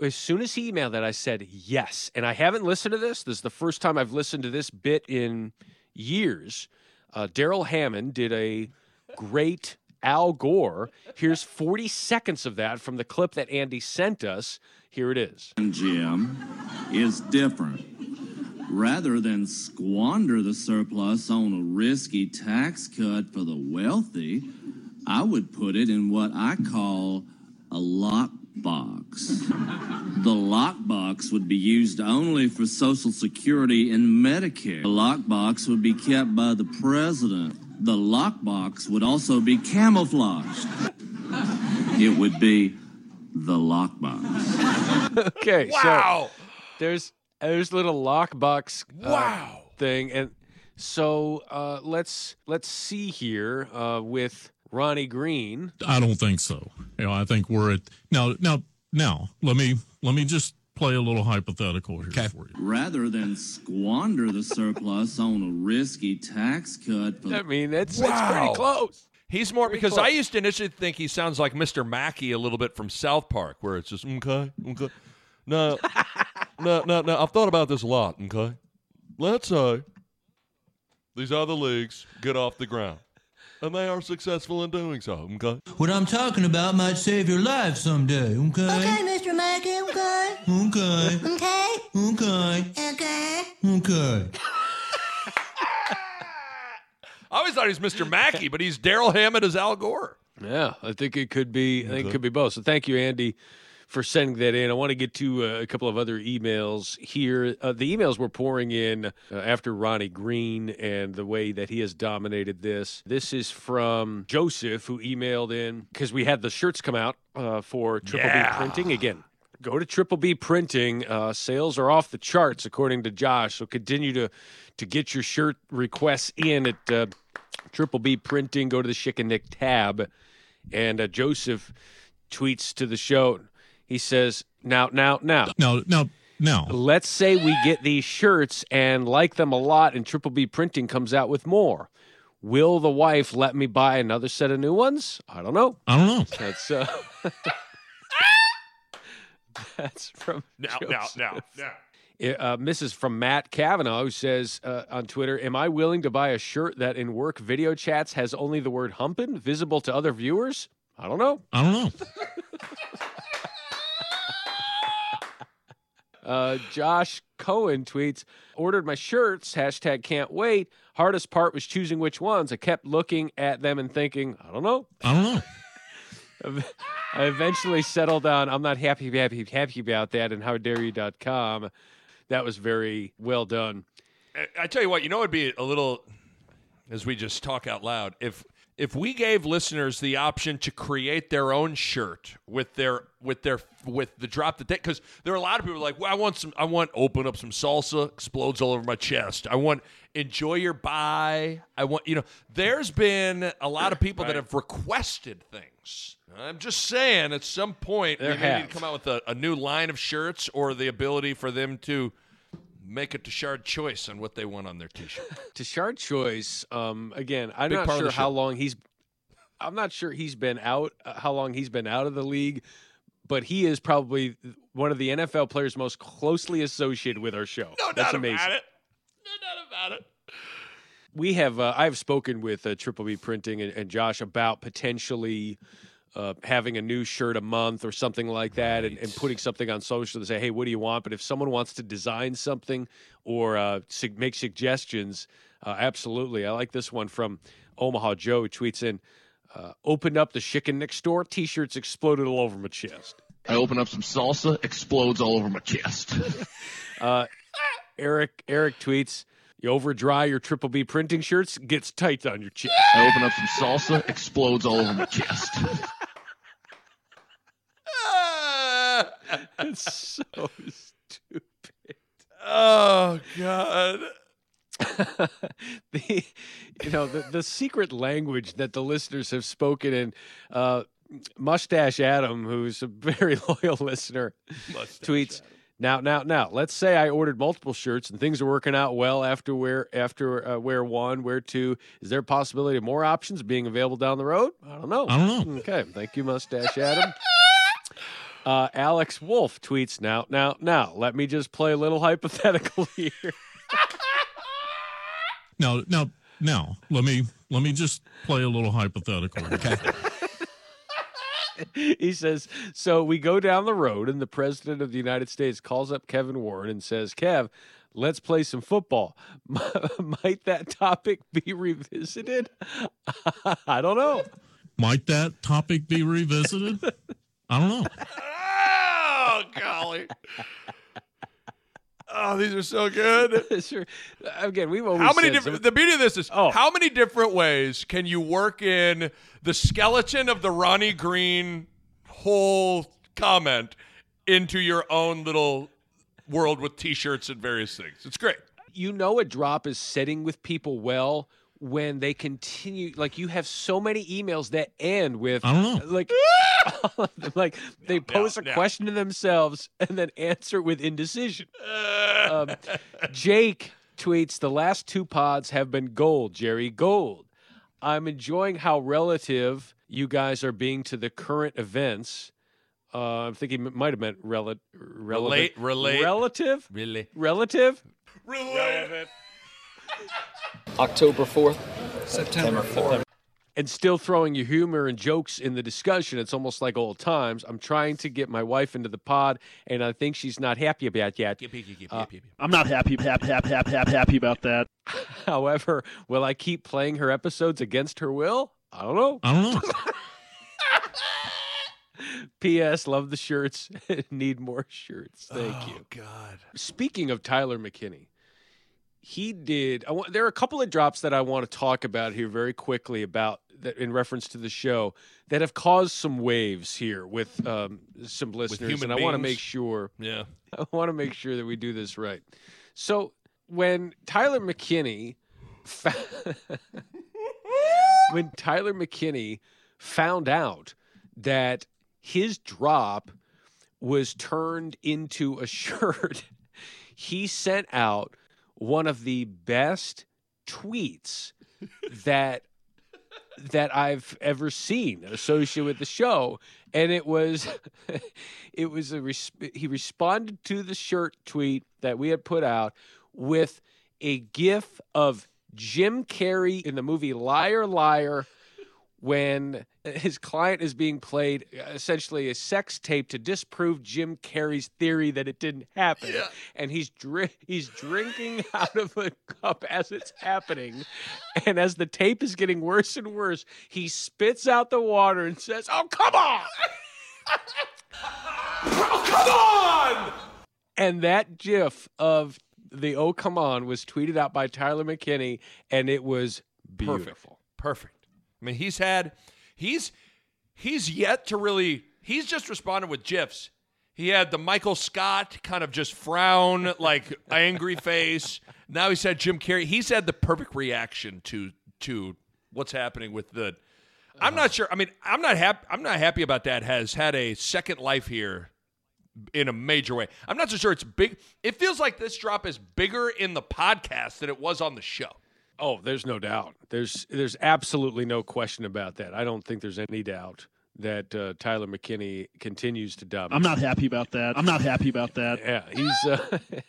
As soon as he emailed that, I said yes. And I haven't listened to this. This is the first time I've listened to this bit in years. Daryl Hammond did a great Al Gore. Here's 40 seconds of that from the clip that Andy sent us. Here it is. Jim is different. Rather than squander the surplus on a risky tax cut for the wealthy, I would put it in what I call a lockbox. The lockbox would be used only for Social Security and Medicare. The lockbox would be kept by the president. The lockbox would also be camouflaged. It would be the lockbox. Okay, wow. So there's a little lockbox thing. And so let's see here with Ronnie Green. I don't think so. You know, I think we're at now let me just play a little hypothetical here for you. Rather than squander the surplus on a risky tax cut. I mean, that's pretty close. He's more because close. I used to initially think he sounds like Mr. Mackey a little bit from South Park, where it's just okay. No. No, I've thought about this a lot, okay? Let's say these other leagues get off the ground, and they are successful in doing so, okay? What I'm talking about might save your life someday, okay? Okay, Mr. Mackey, okay? Okay. Okay? Okay. Okay. Okay. I always thought he was Mr. Mackey, but he's Daryl Hammond as Al Gore. Yeah, I think it could be, both. So thank you, Andy, for sending that in. I want to get to a couple of other emails here. The emails were pouring in after Ronnie Green and the way that he has dominated this. This is from Joseph, who emailed in because we had the shirts come out for Triple B Printing. Again, go to Triple B Printing. Sales are off the charts, according to Josh. So continue to get your shirt requests in at Triple B Printing. Go to the Schick and Nick tab. And Joseph tweets to the show. He says, now. Let's say we get these shirts and like them a lot and Triple B Printing comes out with more. Will the wife let me buy another set of new ones? I don't know. That's, that's from now. This is from Matt Kavanaugh, who says on Twitter, am I willing to buy a shirt that in work video chats has only the word humpin' visible to other viewers? I don't know. Josh Cohen tweets, ordered my shirts, #can't wait. Hardest part was choosing which ones. I kept looking at them and thinking, I don't know. I eventually settled on, I'm not happy about that, and howdareyou.com. That was very well done. I tell you what, it would be a little, as we just talk out loud, if we gave listeners the option to create their own shirt with the drop that they, because there are a lot of people like, well, I want open up some salsa, explodes all over my chest. I want enjoy your bye. I want, there's been a lot of people that have requested things. I'm just saying, at some point, we may need to come out with a new line of shirts or the ability for them to make a Tashard choice on what they want on their T-shirt. Tashard choice, again, I'm not sure how long he's – I'm not sure he's been out, how long he's been out of the league, but he is probably one of the NFL players most closely associated with our show. No doubt about it. No doubt about it. We have I've spoken with Triple B Printing and Josh about potentially having a new shirt a month or something like that, right, and putting something on social to say, hey, what do you want? But if someone wants to design something or make suggestions, absolutely. I like this one from Omaha Joe, who tweets in, opened up the Schick and Nick store, T-shirts exploded all over my chest. I open up some salsa, explodes all over my chest. Eric tweets, you overdry your Triple B Printing shirts, gets tight on your chest. I open up some salsa, explodes all over my chest. It's so stupid. Oh, God. The secret language that the listeners have spoken in. Mustache Adam, who's a very loyal listener, tweets, Now, let's say I ordered multiple shirts and things are working out well after wear one, wear two. Is there a possibility of more options being available down the road? I don't know. Okay. Thank you, Mustache Adam. Alex Wolf tweets, now, let me just play a little hypothetical here. No. Let me just play a little hypothetical, okay? He says, so we go down the road and the president of the United States calls up Kevin Warren and says, Kev, let's play some football. Might that topic be revisited? I don't know. Might that topic be revisited? I don't know. Oh, golly. Oh, these are so good. Sure. Again, we've always the beauty of this is how many different ways can you work in the skeleton of the Ronnie Green whole comment into your own little world with T-shirts and various things? It's great. You know a drop is sitting with people well when they continue. Like, you have so many emails that end with, I don't know. They pose a question to themselves and then answer with indecision. Jake tweets, the last two pods have been gold, Jerry, gold. I'm enjoying how relative you guys are being to the current events. I'm thinking it might have meant relevant. October 4th, September 4th. And still throwing you humor and jokes in the discussion. It's almost like old times. I'm trying to get my wife into the pod, and I think she's not happy about that. I'm not happy about that. However, will I keep playing her episodes against her will? I don't know. P.S. Love the shirts. Need more shirts. Thank you. Oh, God. Speaking of Tyler McKinney. There are a couple of drops that I want to talk about here very quickly about that in reference to the show that have caused some waves here with some listeners, with human beings. I want to make sure that we do this right. So when Tyler McKinney found out that his drop was turned into a shirt, he sent out one of the best tweets that I've ever seen associated with the show, and it was he responded to the shirt tweet that we had put out with a gif of Jim Carrey in the movie Liar Liar when his client is being played essentially a sex tape to disprove Jim Carrey's theory that it didn't happen. Yeah. And he's drinking out of a cup as it's happening. And as the tape is getting worse and worse, he spits out the water and says, "Oh, come on! Oh, come on!" And that gif of the "Oh, come on" was tweeted out by Tyler McKinney, and it was beautiful. Perfect. I mean, he's just responded with GIFs. He had the Michael Scott kind of just frown, like angry face. Now he's had Jim Carrey. He's had the perfect reaction to what's happening with the I'm not sure. I mean, I'm not happy about that. Has had a second life here in a major way. I'm not so sure it's big. It feels like this drop is bigger in the podcast than it was on the show. Oh, there's no doubt. There's absolutely no question about that. I don't think there's any doubt that Tyler McKinney continues to dominate. I'm not happy about that. Yeah, he's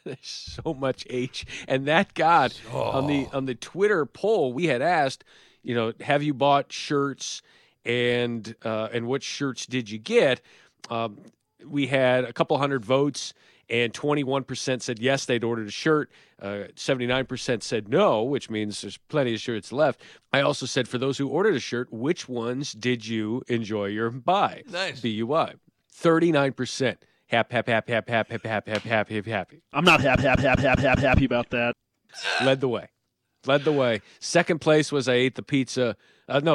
there's so much H. And that God on the Twitter poll we had asked, you know, have you bought shirts and what shirts did you get? We had a couple hundred votes, and 21% said yes, they'd ordered a shirt. 79% said no, which means there's plenty of shirts left. I also said, for those who ordered a shirt, which ones did you enjoy your buy? Nice. BUI. 39%. Happy. I'm not happy about that. Led the way. Second place was I ate the pizza.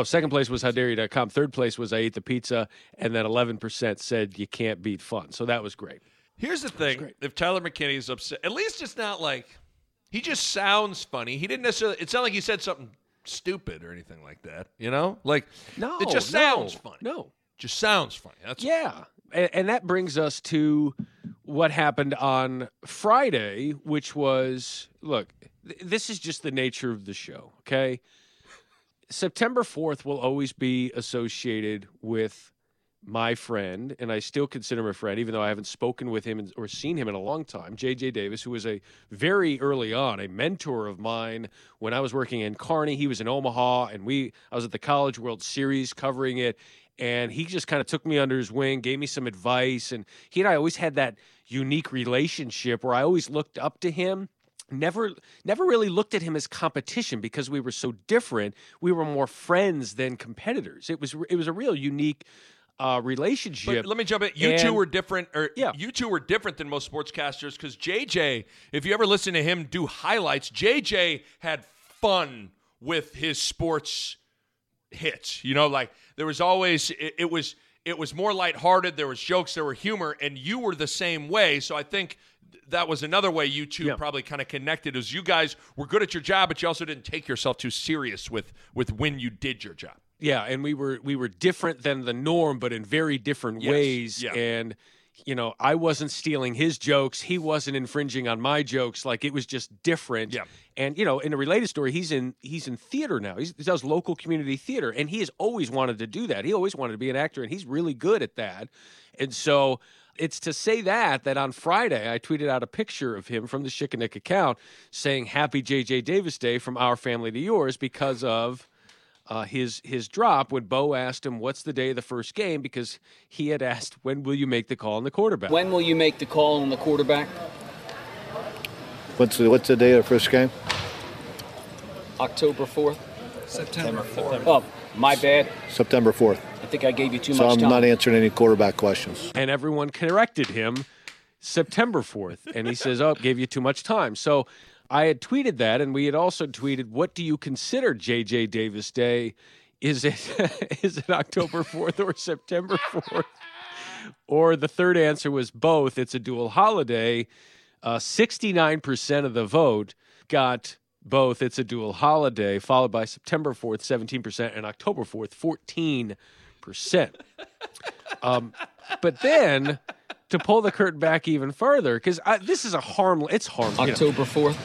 Second place was howdareyou.com. Third place was I ate the pizza. And then 11% said you can't beat fun. So that was great. Here's the thing. If Tyler McKinney is upset, at least it's not like he just sounds funny. He didn't necessarily, it's not like he said something stupid or anything like that, you know? Like, no, it just sounds funny. No. Just sounds funny. That's yeah. And that brings us to what happened on Friday, which was, look, this is just the nature of the show, okay? September 4th will always be associated with my friend, and I still consider him a friend, even though I haven't spoken with him or seen him in a long time, J.J. Davis, who was very early on a mentor of mine when I was working in Kearney. He was in Omaha, and I was at the College World Series covering it, and he just kind of took me under his wing, gave me some advice, and he and I always had that unique relationship where I always looked up to him. Never really looked at him as competition because we were so different. We were more friends than competitors. It was a real unique relationship. But let me jump in. You two were different than most sportscasters because JJ, if you ever listen to him do highlights, JJ had fun with his sports hits. You know, like there was always it was more lighthearted. There was jokes, there were humor, and you were the same way. So I think that was another way you two probably kind of connected, is you guys were good at your job, but you also didn't take yourself too serious with when you did your job. Yeah, and we were different than the norm, but in very different ways. Yeah. And, you know, I wasn't stealing his jokes. He wasn't infringing on my jokes. Like, it was just different. Yeah. And, you know, in a related story, he's in theater now. He does local community theater, and he has always wanted to do that. He always wanted to be an actor, and he's really good at that. And so it's to say that on Friday, I tweeted out a picture of him from the Schick and Nick account saying, Happy J.J. Davis Day from our family to yours, because of his drop when Bo asked him, what's the day of the first game? Because he had asked, when will you make the call on the quarterback? When will you make the call on the quarterback? What's the day of the first game? October 4th. September 4th. Oh, my bad. September 4th. I think I gave you too much time. So I'm not answering any quarterback questions. And everyone corrected him, September 4th. And he says, oh, gave you too much time. So I had tweeted that, and we had also tweeted, what do you consider J.J. Davis Day? Is it October 4th or September 4th? Or the third answer was both. It's a dual holiday. 69% of the vote got both. It's a dual holiday, followed by September 4th, 17%, and October 4th, 14%. But then to pull the curtain back even further, because this is harmless. October 4th,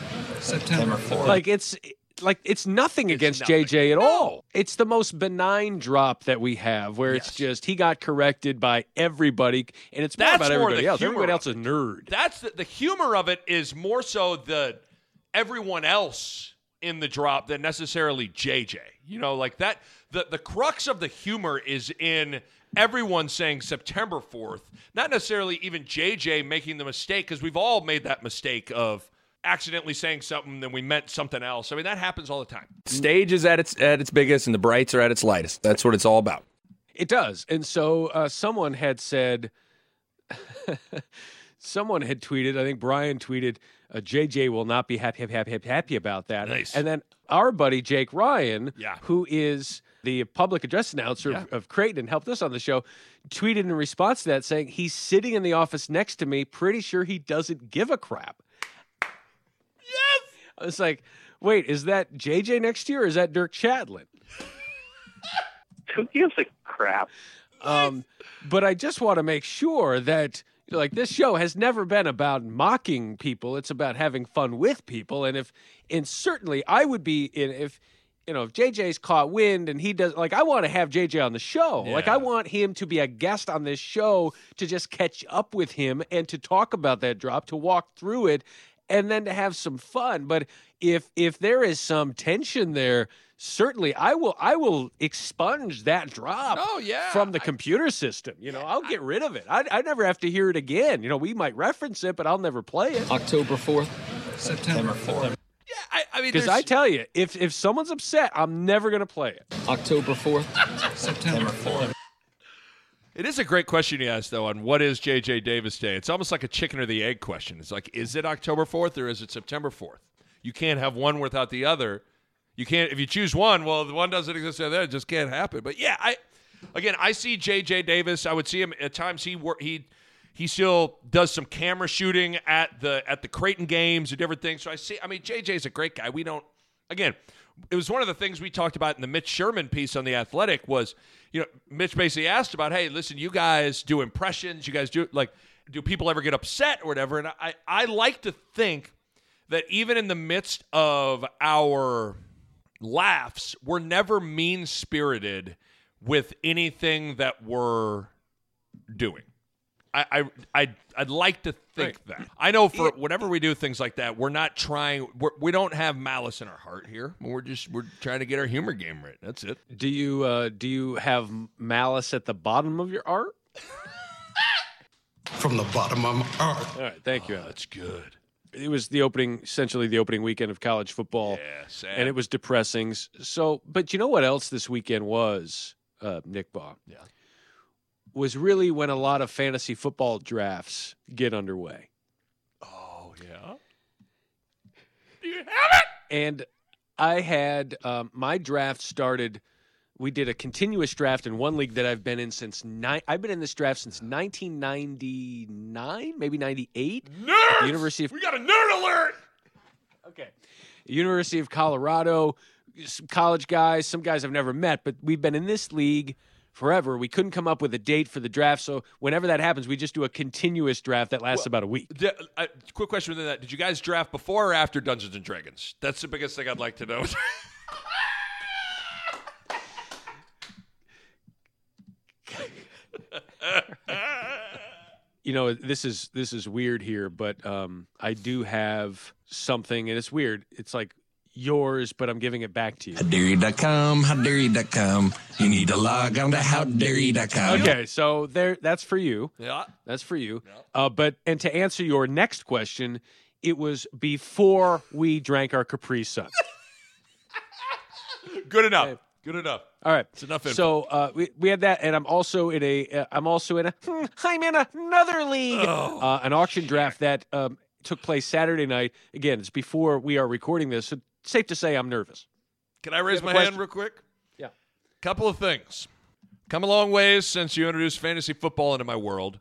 September 4th. It's nothing against JJ at all. It's the most benign drop that we have, where it's just he got corrected by everybody, and it's more about everybody else. Everybody else is a nerd. That's the humor of it is more so the everyone else in the drop than necessarily JJ. You know, like that, the crux of the humor is in everyone saying September 4th, not necessarily even JJ making the mistake, because we've all made that mistake of accidentally saying something then we meant something else. I mean, that happens all the time. Stage is at its biggest and the brights are at its lightest. That's what it's all about. It does. And so someone had said, someone had tweeted, I think Brian tweeted, JJ will not be happy about that. Nice. And then our buddy Jake Ryan, who is the public address announcer of Creighton and helped us on the show, tweeted in response to that saying, he's sitting in the office next to me, pretty sure he doesn't give a crap. Yes! I was like, wait, is that JJ next year or is that Dirk Shadlin? Who gives a crap? But I just want to make sure that, like, this show has never been about mocking people. It's about having fun with people. And certainly I would be in if JJ's caught wind and he does, like, I want to have JJ on the show. Yeah. Like, I want him to be a guest on this show to just catch up with him and to talk about that drop, to walk through it, and then to have some fun. But if there is some tension there, certainly I will expunge that drop from the computer system. I'll get rid of it. I never have to hear it again. We might reference it, but I'll never play it. October 4th, September 4th. Yeah, I mean, because I tell you, if someone's upset, I'm never going to play it. October 4th, September 4th. It is a great question you asked, though, on what is J.J. Davis Day. It's almost like a chicken or the egg question. It's like, is it October 4th or is it September 4th? You can't have one without the other. You can't, if you choose one, well, the one doesn't exist the other. It just can't happen. But yeah, I see J.J. Davis. I would see him at times. He still does some camera shooting at the Creighton games and different things. So I see. I mean, J.J.'s a great guy. It was one of the things we talked about in the Mitch Sherman piece on The Athletic was, Mitch basically asked about, hey, listen, you guys do impressions. You guys do, like, do people ever get upset or whatever? And I like to think that even in the midst of our laughs, we're never mean-spirited with anything that we're doing. I'd like to think that. I know for whenever we do things like that, we're not trying. We don't have malice in our heart here. We're trying to get our humor game right. That's it. Do you have malice at the bottom of your art? From the bottom of my art. All right, thank you. Alan. That's good. It was essentially the opening weekend of college football. Yeah, sad. And it was depressing. So, but you know what else this weekend was, Nick Baugh? Yeah. Was really when a lot of fantasy football drafts get underway. Oh, yeah? Do you have it? And I had my draft started. We did a continuous draft in one league that I've been in since I've been in this draft since 1999, maybe 98. Nerds! We got a nerd alert! Okay. University of Colorado, some college guys, some guys I've never met, but we've been in this league forever. We couldn't come up with a date for the draft, so whenever that happens, we just do a continuous draft that lasts about a week. Quick question within that. Did you guys draft before or after Dungeons & Dragons? That's the biggest thing I'd like to know. This is weird here, but I do have something, and it's weird. It's like yours, but I'm giving it back to you. Howdareyou.com, howdareyou.com. You need to log on to howdareyou.com. Okay, so there, that's for you. Yeah. That's for you. Yeah. But to answer your next question, it was before we drank our Capri Sun. Good enough. Okay. Good enough. All right. It's enough info. So we had that, and I'm in another league. Oh, an auction draft that took place Saturday night. Again, it's before we are recording this, so safe to say I'm nervous. Can I raise my hand real quick? Yeah. Couple of things. Come a long ways since you introduced fantasy football into my world.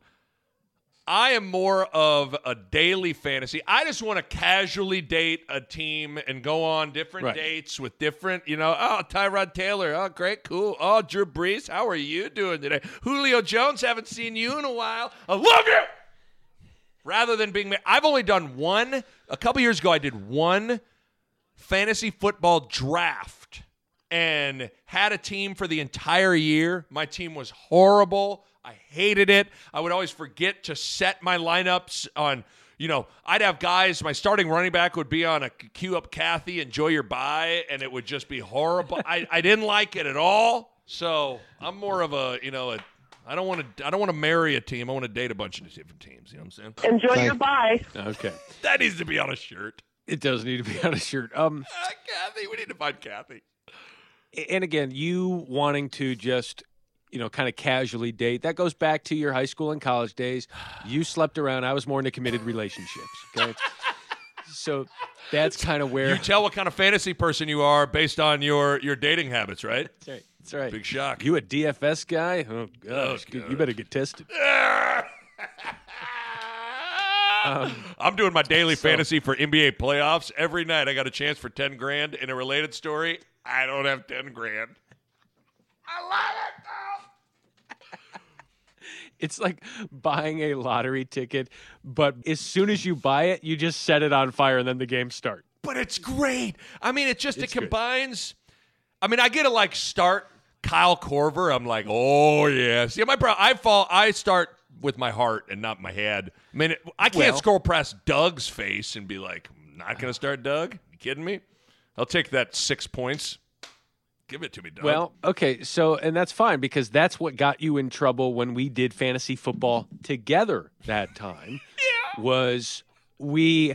I am more of a daily fantasy. I just want to casually date a team and go on different dates with different, Tyrod Taylor. Oh, great. Cool. Oh, Drew Brees. How are you doing today? Julio Jones. Haven't seen you in a while. I love you. Rather than being, I've only done one. A couple years ago, I did one fantasy football draft and had a team for the entire year. My team was horrible. I hated it. I would always forget to set my lineups on, I'd have guys, my starting running back would be on a queue up Kathy, enjoy your bye, and it would just be horrible. I didn't like it at all. So I'm more of a, I don't want to marry a team. I want to date a bunch of different teams. You know what I'm saying? Enjoy your bye. Okay. That needs to be on a shirt. It does need to be on a shirt. Kathy, we need to find Kathy. And again, you wanting to just, kind of casually date. That goes back to your high school and college days. You slept around. I was more into committed relationships. Okay. So that's kind of where. You tell what kind of fantasy person you are based on your dating habits, right? That's right. That's right. Big shock. You a DFS guy? Oh, gosh. Dude, you better get tested. I'm doing my daily fantasy for NBA playoffs. Every night I got a chance for $10,000. In a related story, I don't have $10,000. I let it go. It's like buying a lottery ticket, but as soon as you buy it, you just set it on fire and then the game starts. But it's great. I mean, it combines. I mean, I get to like start Kyle Korver. I'm like, oh yes. Yeah, I start with my heart and not my head. I mean, I can't scroll past Doug's face and be like, I'm not going to start Doug. You kidding me? I'll take that 6 points. Give it to me, Doug. Well, okay, so, and that's fine, because that's what got you in trouble when we did fantasy football together that time. Yeah. Was we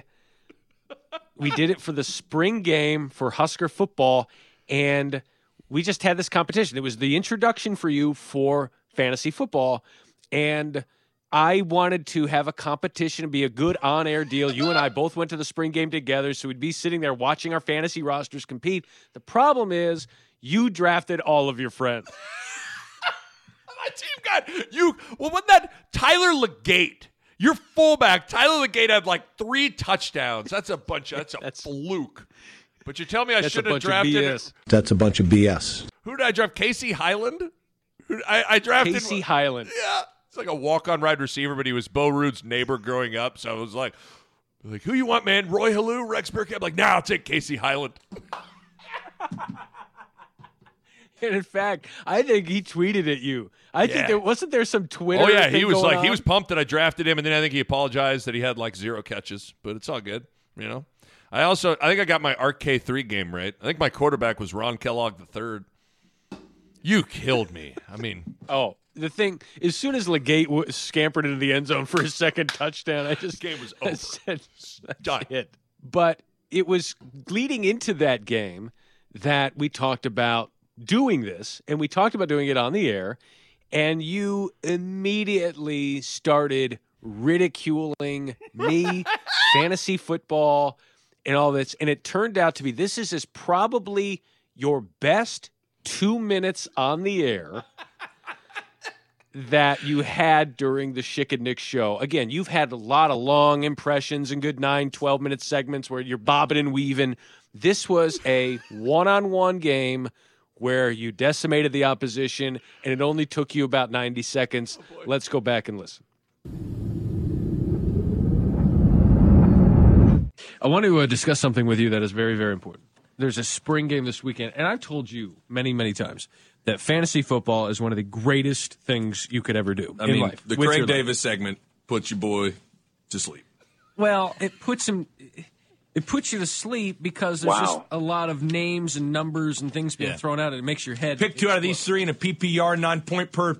did it for the spring game for Husker football, and we just had this competition. It was the introduction for you for fantasy football, and I wanted to have a competition and be a good on-air deal. You and I both went to the spring game together, so we'd be sitting there watching our fantasy rosters compete. The problem is, you drafted all of your friends. My team got you. Well, wasn't that Tyler Legate? Your fullback, Tyler Legate, had like 3 touchdowns. That's a fluke. But you tell me I should have drafted. That's a bunch of BS. Who did I draft? Casey Highland? I drafted Casey Highland. Yeah. It's like a walk-on wide receiver, but he was Bo Rude's neighbor growing up. So I was like, who you want, man? Roy Halou, Rex Burkhead? I'm like, nah, I'll take Casey Highland. And in fact, I think he tweeted at you. I think wasn't there some Twitter. Oh yeah, thing he was going on? He was pumped that I drafted him, and then I think he apologized that he had like 0 catches, but it's all good, you know. I think I got my RK3 game right. I think my quarterback was Ron Kellogg III. You killed me. I mean, oh, the thing as soon as Legate scampered into the end zone for his second touchdown, game was over. Done. It. But it was leading into that game that we talked about doing this, and we talked about doing it on the air, and you immediately started ridiculing me, fantasy football, and all this, and it turned out to be this is probably your best 2 minutes on the air that you had during the Schick and Nick show. Again, you've had a lot of long impressions and good 9-12-minute segments where you're bobbing and weaving. This was a one-on-one game where you decimated the opposition, and it only took you about 90 seconds. Oh, let's go back and listen. I want to discuss something with you that is very, very important. There's a spring game this weekend, and I've told you many, many times that fantasy football is one of the greatest things you could ever do in life. The Craig Davis segment puts your boy to sleep. Well, it puts you to sleep because there's just a lot of names and numbers and things being thrown out, and it makes your head. Pick 2 out of these 3 in a PPR, 9 point per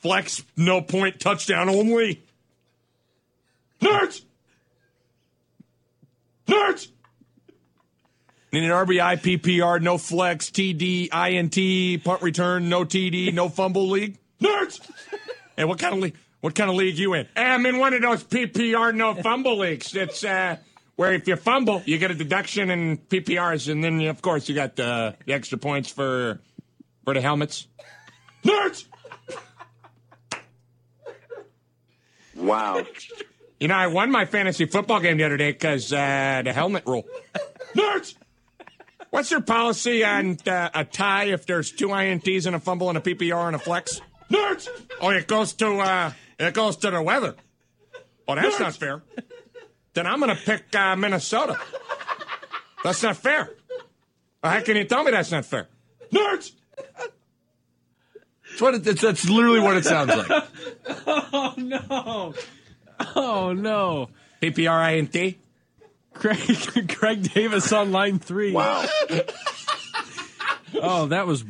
flex, no point, touchdown only. Nerds! Need an RBI, PPR, no flex, TD, INT, punt return, no TD, no fumble league. Nerds! And what kind of league you in? I'm in one of those PPR, no fumble leagues. It's, where if you fumble, you get a deduction in PPRs, and then, of course, you got the extra points for the helmets. Nerds! Wow. You know, I won my fantasy football game the other day because the helmet rule. Nerds! What's your policy on a tie if there's 2 INTs and a fumble and a PPR and a flex? Nerds! Oh, it goes to the weather. Oh, that's not fair. Then I'm going to pick Minnesota. That's not fair. How can you tell me that's not fair? Nerds! That's literally what it sounds like. Oh, no. Oh, no. PPR-INT? Craig Davis on line 3. Wow. Oh, that was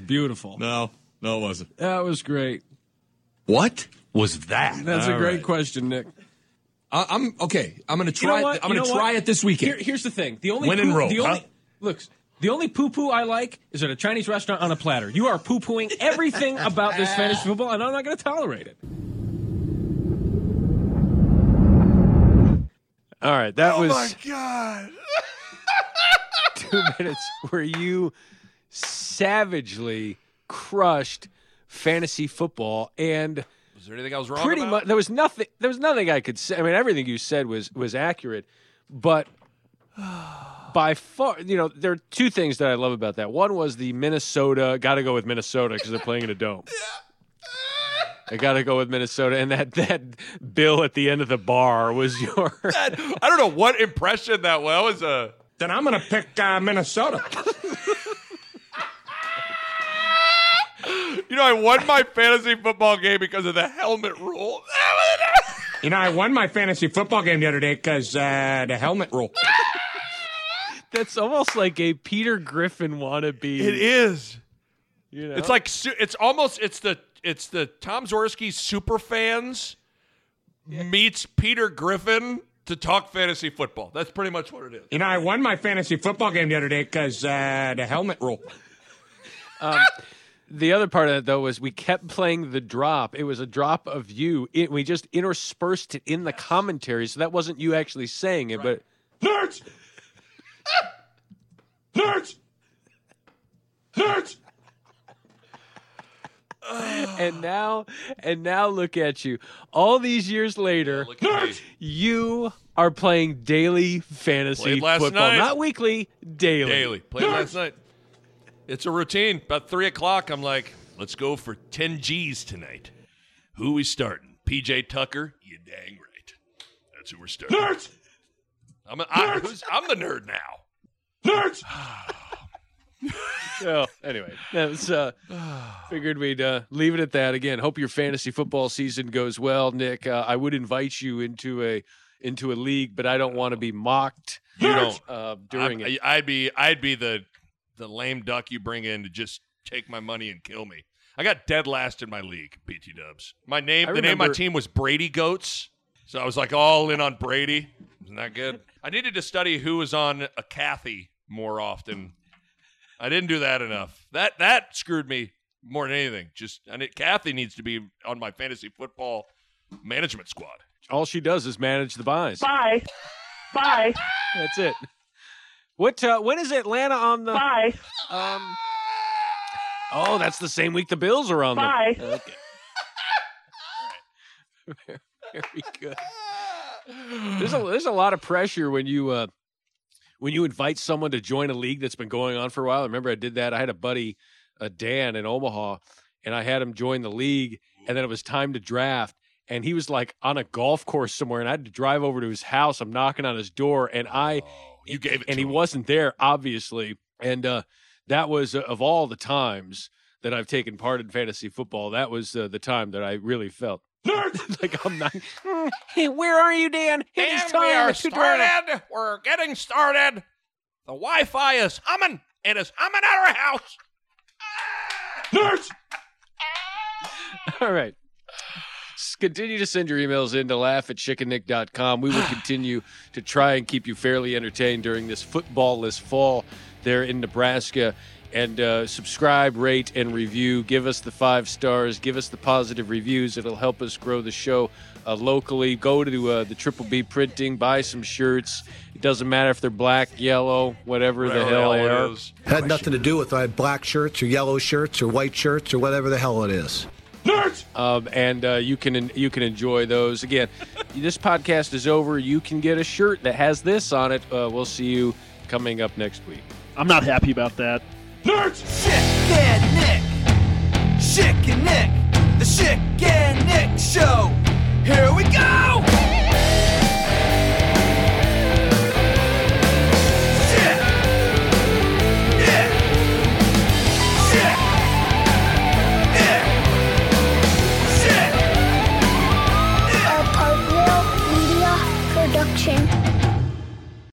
beautiful. No, it wasn't. That was great. What was that? That's a great question, Nick. I'm going to try. I'm going to try it this weekend. Here's the thing: the only poo-poo I like is at a Chinese restaurant on a platter. You are poo-pooing everything about this fantasy football, and I'm not going to tolerate it. All right, that was. Oh my God! 2 minutes where you savagely crushed fantasy football and. Is there anything I was wrong about? Pretty much, there was nothing. There was nothing I could say. I mean, everything you said was accurate, but by far, you know, there are two things that I love about that. One was the Minnesota, got to go with Minnesota because they're playing in a dome. I got to go with Minnesota. And that bill at the end of the bar was your... I don't know what impression that was. Then I'm going to pick Minnesota. You know, I won my fantasy football game because of the helmet rule. You know, I won my fantasy football game the other day because the helmet rule. That's almost like a Peter Griffin wannabe. It is. You know? It's like, it's the Tom Zorinsky Superfans meets Peter Griffin to talk fantasy football. That's pretty much what it is. You know, I won my fantasy football game the other day because the helmet rule. The other part of it, though, was we kept playing the drop. It was a drop of you. We just interspersed it in the commentary, so that wasn't you actually saying it, right. But... Nerds! Nerds! Nerds! And now look at you. All these years later, you are playing daily fantasy football. Night. Not weekly, daily. Played last night. It's a routine. About 3 o'clock, I'm like, let's go for 10 G's tonight. Who we starting? PJ Tucker? You dang right. That's who we're starting. Nerds! I'm the nerd now. Nerds! So anyway, that was, figured we'd leave it at that. Again, hope your fantasy football season goes well, Nick. I would invite you into a league, but I don't want to be mocked. You don't during it. I'd be the lame duck you bring in to just take my money and kill me. I got dead last in my league, BT Dubs. The name of my team was Brady Goats, so I was like all in on Brady. Isn't that good? I needed to study who was on a Kathy more often. I didn't do that enough. That screwed me more than anything. Kathy needs to be on my fantasy football management squad. All she does is manage the buys. Bye. That's it. What? When is Atlanta on the? Bye. Oh, that's the same week the Bills are on. Bye. The... Okay. All right. Very good. There's a lot of pressure when you. When you invite someone to join a league that's been going on for a while. I remember I did that. I had a buddy, Dan in Omaha, and I had him join the league, and then it was time to draft, and he was like on a golf course somewhere, and I had to drive over to his house. I'm knocking on his door, and he wasn't there, obviously. And that was, of all the times that I've taken part in fantasy football, that was the time that I really felt like I'm not. Hey, where are you, Dan? It's time. We're getting started. The Wi-Fi is humming. It is humming at our house. Nerds. All right. Continue to send your emails in to laugh@chickandnick.com. We will continue to try and keep you fairly entertained during this football-less fall there in Nebraska. And subscribe, rate, and review. Give us the 5 stars. Give us the positive reviews. It'll help us grow the show locally. Go to the Triple B Printing. Buy some shirts. It doesn't matter if they're black, yellow, whatever the hell it are. Had nothing to do with I had black shirts or yellow shirts or white shirts or whatever the hell it is. Nerds! You can enjoy those. Again, this podcast is over. You can get a shirt that has this on it. We'll see you coming up next week. I'm not happy about that. Nerds! Schick and Nick, the Schick and Nick show. Here we go! Schick! Schick! Schick! A Media Production.